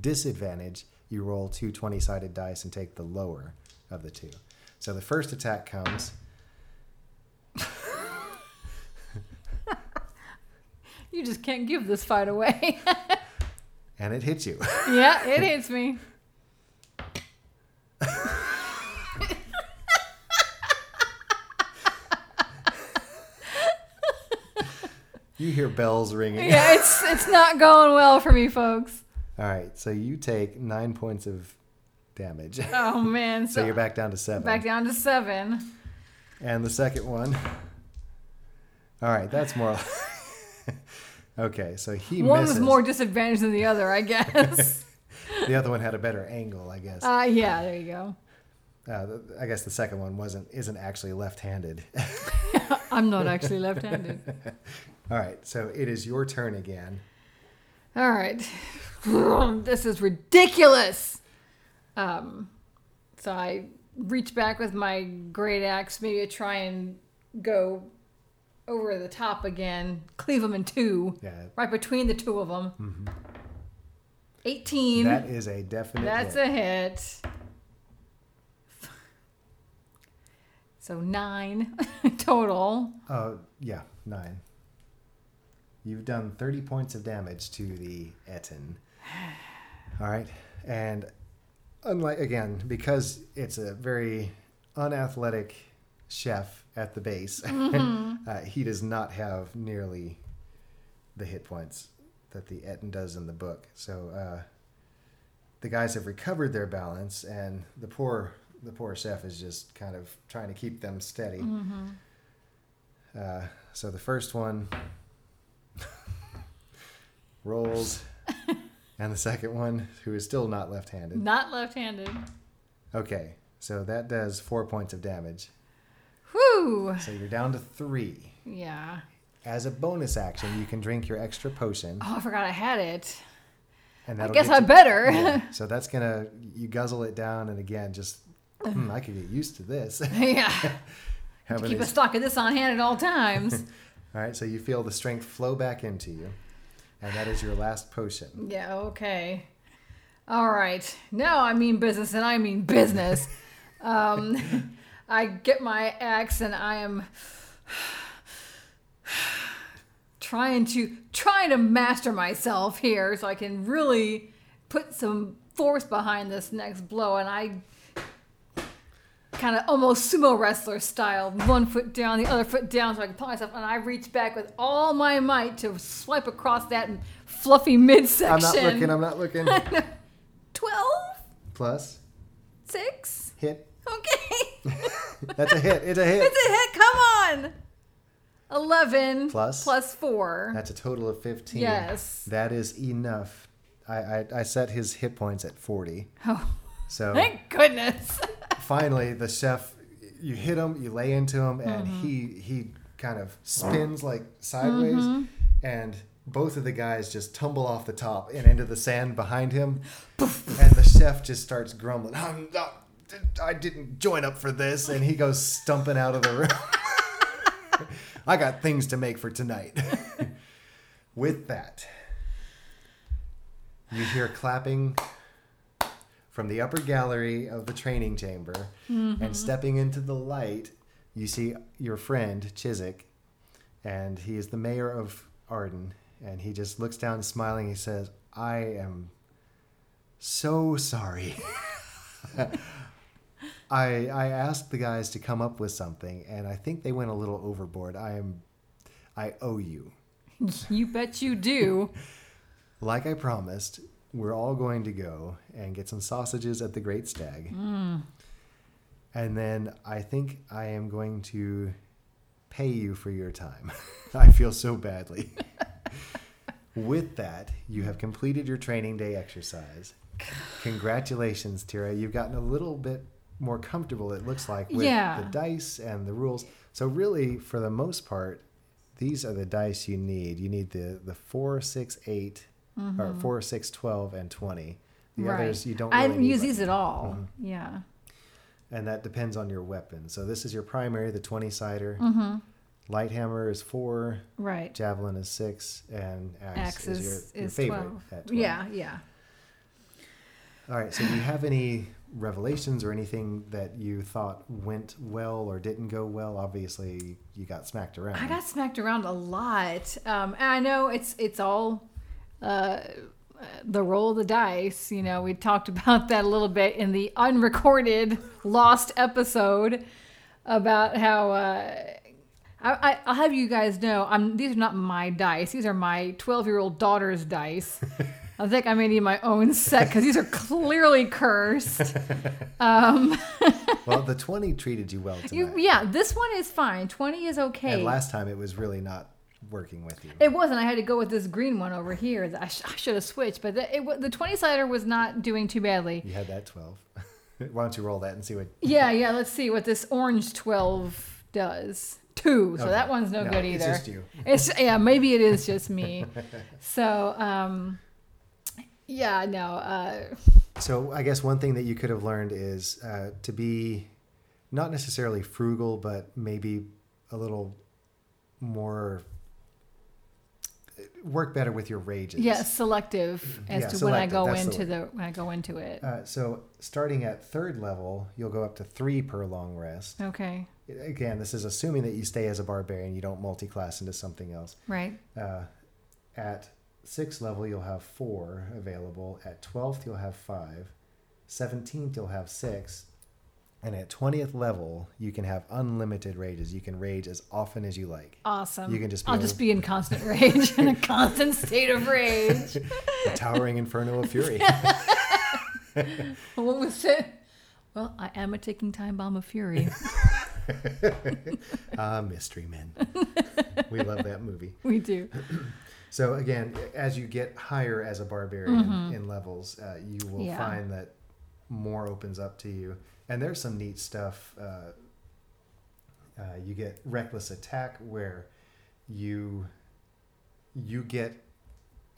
Disadvantage, you roll two twenty-sided dice and take the lower of the two. So the first attack comes... You just can't give this fight away. And it hits you. Yeah, it hits me. You hear bells ringing. Yeah, it's it's not going well for me, folks. All right, so you take nine points of damage. Oh, man. So, so you're back down to seven. Back down to seven. And the second one. All right, that's more... Okay, so he one misses. One was more disadvantaged than the other, I guess. The other one had a better angle, I guess. Uh, yeah, there you go. Uh, I guess the second one wasn't isn't actually left-handed. I'm not actually left-handed. All right, so it is your turn again. All right. This is ridiculous. Um, so I reach back with my great axe, maybe I try and go... over the top again, cleave them in two, yeah. right between the two of them. Mm-hmm. eighteen. That is a definite That's hit. That's a hit. So nine total. Oh, uh, yeah, nine. You've done thirty points of damage to the Etin. All right. And unlike, again, because it's a very unathletic chef at the base, mm-hmm. uh, he does not have nearly the hit points that the Etin does in the book. So uh, the guys have recovered their balance, and the poor the poor chef is just kind of trying to keep them steady. Mm-hmm. Uh, so the first one rolls, and the second one, who is still not left-handed. Not left-handed. Okay, so that does four points of damage. Whew. So you're down to three. Yeah. As a bonus action, you can drink your extra potion. Oh, I forgot I had it. And I guess I better. Yeah. So that's going to, you guzzle it down, and again, just, hmm, I could get used to this. Yeah. Keep these... a stock of this on hand at all times. All right, so you feel the strength flow back into you, and that is your last potion. Yeah, okay. All right. Now I mean business, and I mean business. Um... I get my axe, and I am trying to trying to master myself here so I can really put some force behind this next blow. And I kind of almost sumo wrestler style, one foot down, the other foot down, so I can pull myself. And I reach back with all my might to swipe across that fluffy midsection. I'm not looking. I'm not looking. Twelve plus six hit. Okay. That's a hit. It's a hit. It's a hit. Come on. eleven plus? Plus four. That's a total of fifteen. Yes. That is enough. I, I, I set his hit points at forty. Oh. So thank goodness. Finally, the chef, you hit him, you lay into him, and mm-hmm. he he kind of spins like sideways, mm-hmm. and both of the guys just tumble off the top and into the sand behind him, and the chef just starts grumbling. I'm not... I didn't join up for this, and he goes stumping out of the room. I got things to make for tonight. With that, you hear clapping from the upper gallery of the training chamber, mm-hmm. and stepping into the light, you see your friend, Chizik, and he is the mayor of Arden, and he just looks down smiling. He says, I am so sorry. I I asked the guys to come up with something, and I think they went a little overboard. I am, I owe you. You bet you do. Like I promised, we're all going to go and get some sausages at the Great Stag. Mm. And then I think I am going to pay you for your time. I feel so badly. With that, you have completed your training day exercise. Congratulations, Tira. You've gotten a little bit more comfortable, it looks like, with yeah. the dice and the rules. So really, for the most part, these are the dice you need. You need the, the four, six, eight, mm-hmm. or four, six, twelve, and twenty. The right. others, you don't really I didn't use these at all. Mm-hmm. Yeah. And that depends on your weapon. So this is your primary, the twenty-sider. Mm-hmm. Light hammer is four. Right. Javelin is six. And axe, axe is, is your, your is favorite twelve. At twelve. Yeah, yeah. All right. So do you have any revelations or anything that you thought went well or didn't go well? Obviously, you got smacked around. I got smacked around a lot. Um, and I know it's, it's all... Uh, the roll of the dice, you know, we talked about that a little bit in the unrecorded lost episode about how uh, I, I, I'll have you guys know I'm these are not my dice. These are my twelve-year-old daughter's dice. I think I may need my own set because these are clearly cursed. Um, well, the twenty treated you well tonight. You, yeah, this one is fine. twenty is okay. And last time it was really not working with you. It wasn't. I had to go with this green one over here. That I, sh- I should have switched, but the, it, the twenty-sider was not doing too badly. You had that twelve. Why don't you roll that and see what... Yeah, yeah. Let's see what this orange twelve does. Two. So okay. That one's no, no good either. It's just you. It's, yeah, maybe it is just me. So, um, yeah, no. Uh, so I guess one thing that you could have learned is uh, to be not necessarily frugal, but maybe a little more... work better with your rages. Yes, yeah, selective as yeah, to selective. when I go That's into the, the when I go into it. Uh, so starting at third level, you'll go up to three per long rest. Okay. Again, this is assuming that you stay as a barbarian, you don't multi-class into something else. Right. Uh, at sixth level, you'll have four available. At twelfth, you'll have five. seventeenth, you'll have six. And at twentieth level, you can have unlimited rages. You can rage as often as you like. Awesome. You can just be I'll able... just be in constant rage, in a constant state of rage. A towering inferno of fury. What was it? Well, I am a ticking time bomb of fury. Ah, uh, Mystery Men. We love that movie. We do. So again, as you get higher as a barbarian mm-hmm. in levels, uh, you will yeah. find that more opens up to you. And there's some neat stuff. Uh, uh, you get reckless attack, where you you get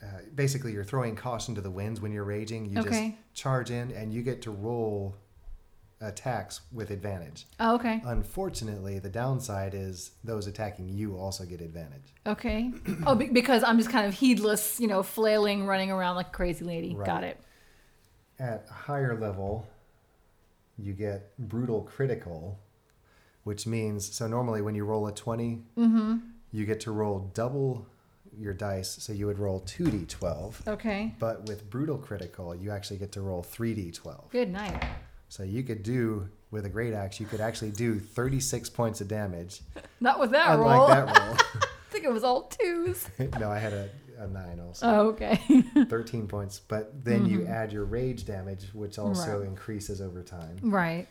uh, basically you're throwing caution to the winds when you're raging. You okay. just charge in, and you get to roll attacks with advantage. Oh, okay. Unfortunately, the downside is those attacking you also get advantage. Okay. Oh, be- because I'm just kind of heedless, you know, flailing, running around like a crazy lady. Right. Got it. At a higher level, you get brutal critical, which means, so normally when you roll a twenty, mm-hmm. you get to roll double your dice. So you would roll two d twelve. Okay. But with brutal critical, you actually get to roll three d twelve. Good night. So you could do, with a great axe, you could actually do thirty-six points of damage. Not with that unlike roll. Unlike that roll. I think it was all twos. No, I had a, a nine also. Oh, okay. thirteen points. But then mm-hmm. you add your rage damage, which also right. increases over time. Right.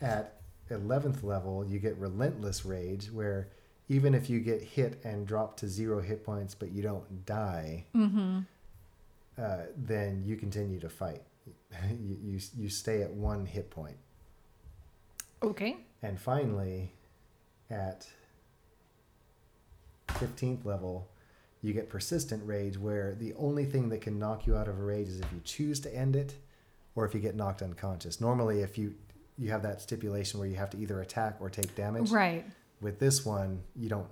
At eleventh level, you get relentless rage, where even if you get hit and drop to zero hit points, but you don't die, mm-hmm. uh, then you continue to fight. you, you you stay at one hit point. Okay. And finally, at fifteenth level, you get persistent rage, where the only thing that can knock you out of a rage is if you choose to end it or if you get knocked unconscious. Normally, if you you have that stipulation where you have to either attack or take damage. Right. With this one, you don't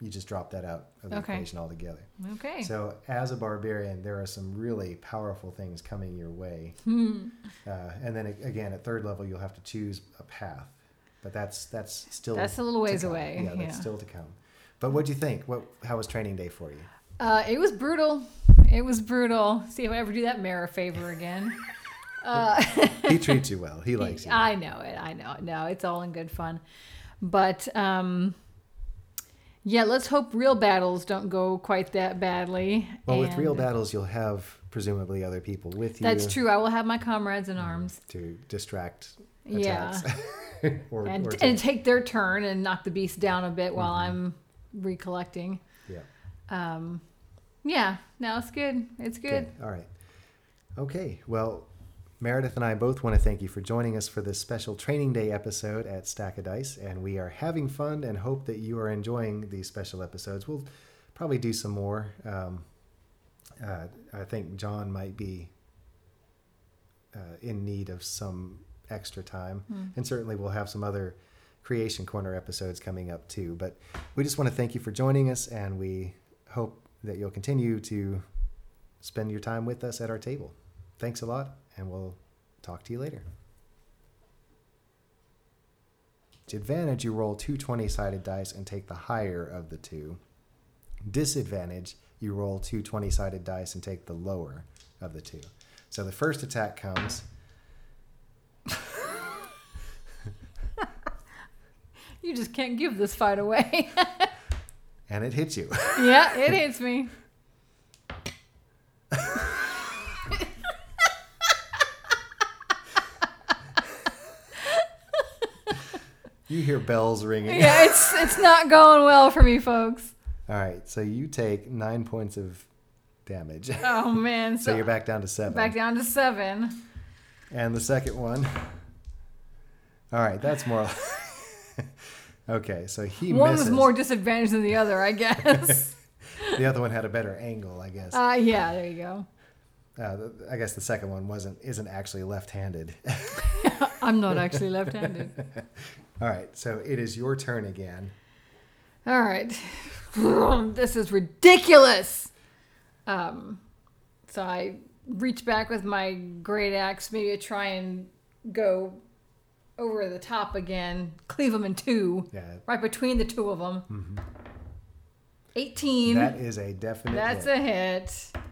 you just drop that out of the okay. equation altogether. Okay. So as a barbarian, there are some really powerful things coming your way. Hmm. Uh, and then again, at third level, you'll have to choose a path. But that's that's still That's a little ways away. Yeah, yeah, that's still to come. But what do you think? What? How was training day for you? Uh, it was brutal. It was brutal. See if I ever do that mayor a favor again. Uh, he treats you well. He likes he, you. I know it. I know it. No, it's all in good fun. But um, Yeah, let's hope real battles don't go quite that badly. Well, and with real battles, you'll have presumably other people with you. That's true. I will have my comrades in arms. To distract attacks. Yeah. or, and, or and take their turn and knock the beast down a bit while mm-hmm. I'm recollecting. Yeah. Um, yeah, no, it's good. It's good. good. All right. Okay, well, Meredith and I both want to thank you for joining us for this special Training Day episode at Stack of Dice, and we are having fun and hope that you are enjoying these special episodes. We'll probably do some more. Um, uh, I think John might be uh, in need of some extra time, mm. and certainly we'll have some other Creation Corner episodes coming up too. But we just want to thank you for joining us, and we hope that you'll continue to spend your time with us at our table. Thanks a lot, and we'll talk to you later. Advantage, you roll two twenty-sided dice and take the higher of the two. Disadvantage, you roll two twenty-sided dice and take the lower of the two. So the first attack comes. You just can't give this fight away. And it hits you. Yeah, it hits me. You hear bells ringing. Yeah, it's it's not going well for me, folks. All right, so you take nine points of damage. Oh, man. So, so you're back down to seven. Back down to seven. And the second one. All right, that's more. Okay, so he one misses. One was more disadvantaged than the other, I guess. The other one had a better angle, I guess. Uh, yeah, there you go. Uh, I guess the second one wasn't isn't actually left-handed. I'm not actually left-handed. All right, so it is your turn again. All right. This is ridiculous. Um, so I reach back with my great axe, maybe I try and go over the top again, cleave them in two, yeah. right between the two of them. Mm-hmm. eighteen. That is a definite That's hit. That's a hit.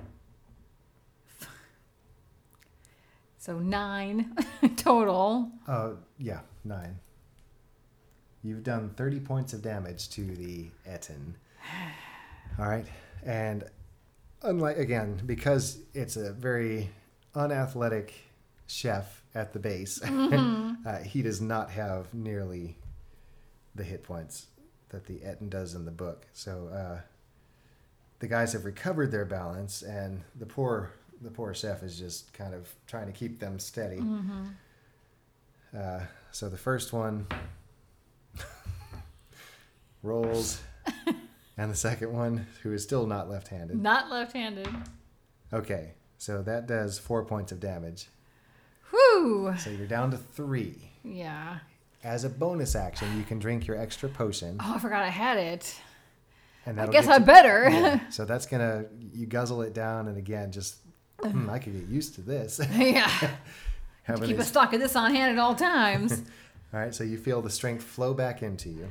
So nine total. Uh, yeah, nine. You've done thirty points of damage to the Etin. All right. And unlike, again, because it's a very unathletic chef at the base, mm-hmm. uh, he does not have nearly the hit points that the Etin does in the book. So uh, the guys have recovered their balance, and the poor... The poor chef is just kind of trying to keep them steady. Mm-hmm. Uh, so the first one rolls, and the second one, who is still not left-handed. Not left-handed. Okay, so that does four points of damage. Whew! So you're down to three. Yeah. As a bonus action, you can drink your extra potion. Oh, I forgot I had it. And I guess I you, better. Yeah, so that's going to, you guzzle it down, and again, just... Mm, I could get used to this. Yeah. Keep these... a stock of this on hand at all times. All right, so you feel the strength flow back into you,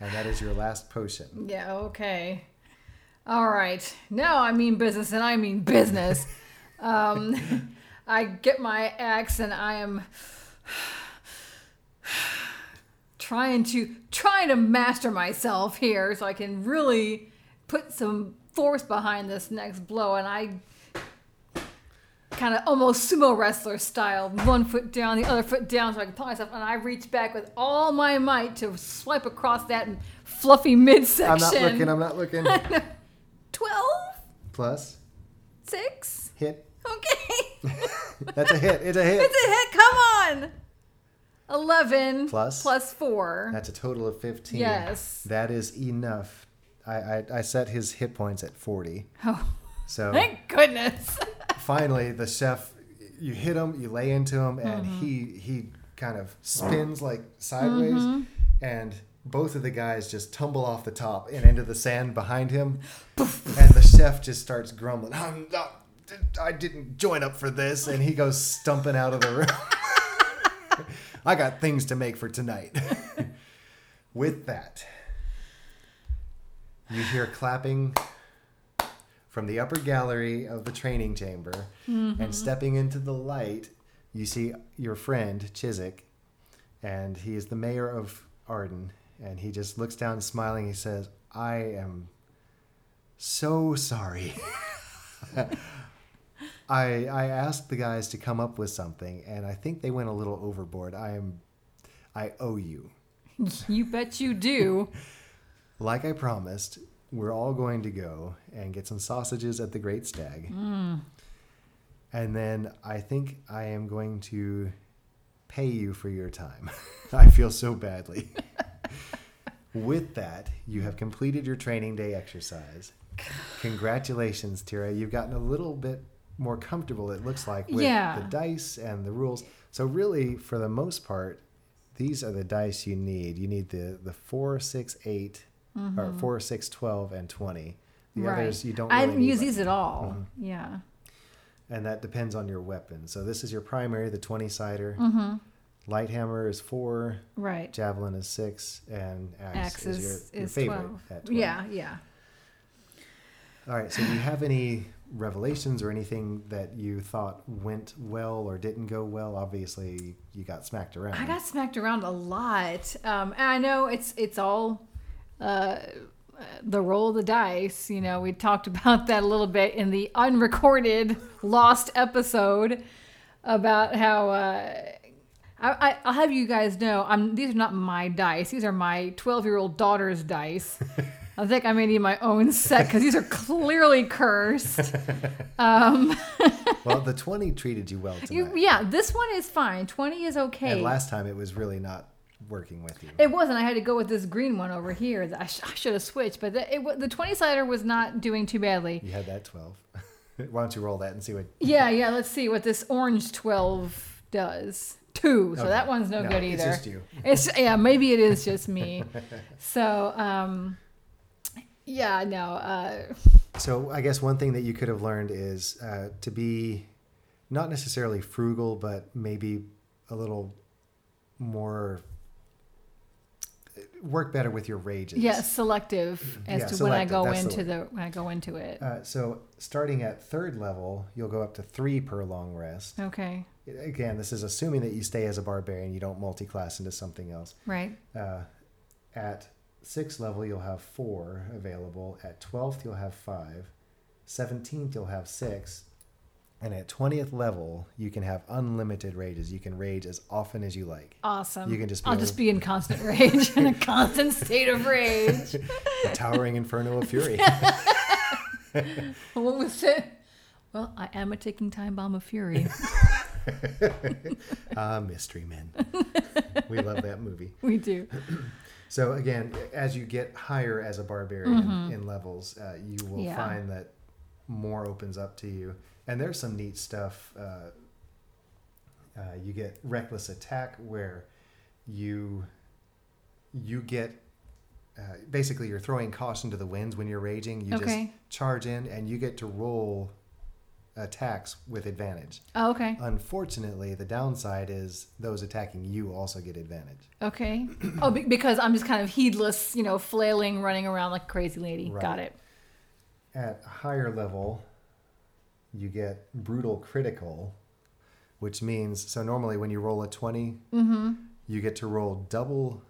and that is your last potion. Yeah, okay. All right. Now I mean business, and I mean business. um, I get my axe, and I am trying to trying to master myself here so I can really put some force behind this next blow, and I... kind of almost sumo wrestler style, one foot down, the other foot down, so I can pull myself, and I reach back with all my might to swipe across that fluffy midsection. I'm not looking, I'm not looking. twelve? Plus? six? Hit. Okay. That's a hit, it's a hit. It's a hit, come on! eleven. Plus? Plus four. That's a total of fifteen. Yes. That is enough. I, I, I set his hit points at forty. Oh, so thank goodness. Finally, the chef, you hit him, you lay into him, and mm-hmm. he he kind of spins like sideways, mm-hmm. and both of the guys just tumble off the top and into the sand behind him, and the chef just starts grumbling, I'm not, I didn't join up for this, and he goes stumping out of the room. I got things to make for tonight. With that, you hear clapping from the upper gallery of the training chamber, mm-hmm. and stepping into the light, you see your friend, Chizik, and he is the mayor of Arden, and he just looks down smiling. He says, I am so sorry. I I asked the guys to come up with something, and I think they went a little overboard. I am, I owe you. You bet you do. Like I promised, we're all going to go and get some sausages at the Great Stag. Mm. And then I think I am going to pay you for your time. I feel so badly. With that, you have completed your training day exercise. Congratulations, Tira. You've gotten a little bit more comfortable, it looks like, with yeah. the dice and the rules. So really, for the most part, these are the dice you need. You need the, the four, six, eight, mm-hmm. or four, six, twelve, and twenty. The right. others, you don't really I didn't use these at all. Mm-hmm. Yeah. And that depends on your weapon. So this is your primary, the twenty-sider. Mm-hmm. Light hammer is four. Right. Javelin is six. And axe, axe is, is your, your is favorite twelve. At twelve. Yeah, yeah. All right. So do you have any revelations or anything that you thought went well or didn't go well? Obviously, you got smacked around. I got smacked around a lot. Um, and I know it's it's all uh, the roll of the dice. You know, we talked about that a little bit in the unrecorded lost episode about how... Uh, I, I, I'll have you guys know, I'm, these are not my dice. These are my twelve-year-old daughter's dice. I think I may need my own set because these are clearly cursed. Um, well, the twenty treated you well tonight. You, yeah, this one is fine. twenty is okay. And last time it was really not working with you. It wasn't. I had to go with this green one over here. I, sh- I should have switched, but the, it, the twenty-sider was not doing too badly. You had that twelve. Why don't you roll that and see what... Yeah, yeah, let's see what this orange twelve does. Two, so okay. That one's no, no good either. It's just you. It's yeah, maybe it is just me. So um, yeah, no. Uh, so I guess one thing that you could have learned is uh, to be not necessarily frugal, but maybe a little more work better with your rages. Yeah, selective as yeah, to selective. when I go That's into the, the when I go into it. Uh, so starting at third level, you'll go up to three per long rest. Okay. Again, this is assuming that you stay as a barbarian. You don't multi-class into something else. Right. Uh, at sixth level, you'll have four available. At twelfth, you'll have five. seventeenth, you'll have six. And at twentieth level, you can have unlimited rages. You can rage as often as you like. Awesome. You can just be I'll able... just be in constant rage, in a constant state of rage. The towering inferno of fury. What was it? Well, I am a ticking time bomb of fury. Ah, uh, Mystery Men. We love that movie. We do. So again, as you get higher as a barbarian mm-hmm. in levels, uh, you will yeah. find that more opens up to you. And there's some neat stuff. Uh, uh, you get reckless attack, where you you get uh, basically you're throwing caution to the winds when you're raging. You okay. just charge in, and you get to roll attacks with advantage. Oh, okay. Unfortunately, the downside is those attacking you also get advantage. Okay. Oh, be- because I'm just kind of heedless, you know, flailing, running around like a crazy lady. Right. Got it. At higher level, you get brutal critical, which means, so normally when you roll a twenty, mm-hmm. you get to roll double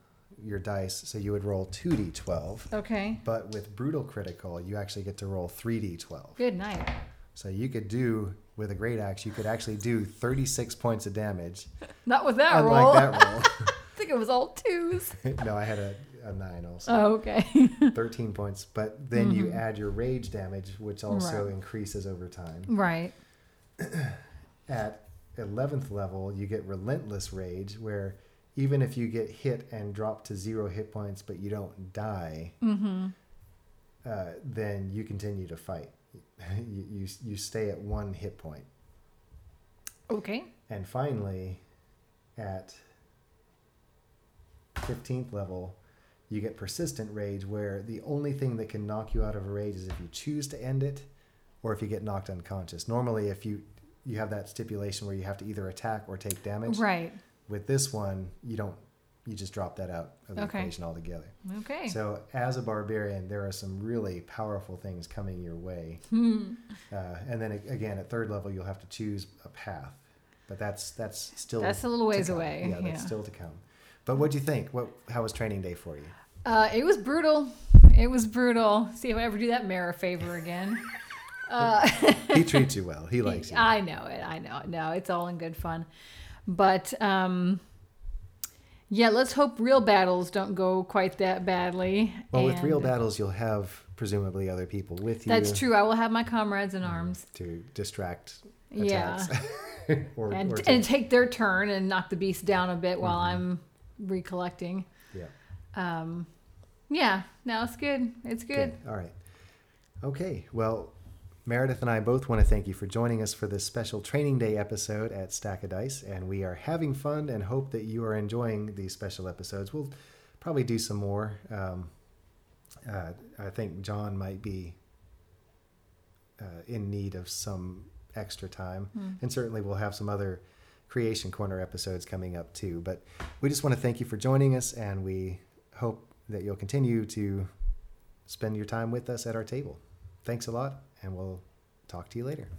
your dice, so you would roll two d twelve. Okay. But with brutal critical, you actually get to roll three d twelve. Good night. So you could do, with a great axe, you could actually do thirty-six points of damage. Not with that Unlike roll. Unlike that roll. I think it was all twos. No, I had a, a nine also. Oh, okay. thirteen points. But then mm-hmm. you add your rage damage, which also right. increases over time. Right. At eleventh level, you get relentless rage, where even if you get hit and drop to zero hit points, but you don't die, mm-hmm. uh, then you continue to fight. You, you you stay at one hit point. Okay. And finally, at fifteenth level, you get persistent rage, where the only thing that can knock you out of a rage is if you choose to end it or if you get knocked unconscious. Normally, if you, you have that stipulation where you have to either attack or take damage. Right. With this one, you don't. You just drop that out of the okay. equation altogether. Okay. So as a barbarian, there are some really powerful things coming your way. Hmm. Uh, and then again, at third level, you'll have to choose a path. But that's that's still that's a little ways away. Yeah, that's yeah. still to come. But what do you think? What how was training day for you? Uh, it was brutal. It was brutal. See if I ever do that mayor a favor again. Uh, he treats you well. He likes you. I know it. I know it. No, it's all in good fun. But um, yeah, let's hope real battles don't go quite that badly. Well, and with real battles, you'll have presumably other people with you. That's true. I will have my comrades in arms. To distract attacks. Yeah. or, and, or t- and take their turn and knock the beast down a bit while mm-hmm. I'm recollecting. Yeah. Um, yeah. No, it's good. It's good. good. All right. Okay. Well, Meredith and I both want to thank you for joining us for this special Training Day episode at Stack of Dice, and we are having fun and hope that you are enjoying these special episodes. We'll probably do some more. Um, uh, I think John might be uh, in need of some extra time, mm. and certainly we'll have some other Creation Corner episodes coming up too. But we just want to thank you for joining us, and we hope that you'll continue to spend your time with us at our table. Thanks a lot. And we'll talk to you later.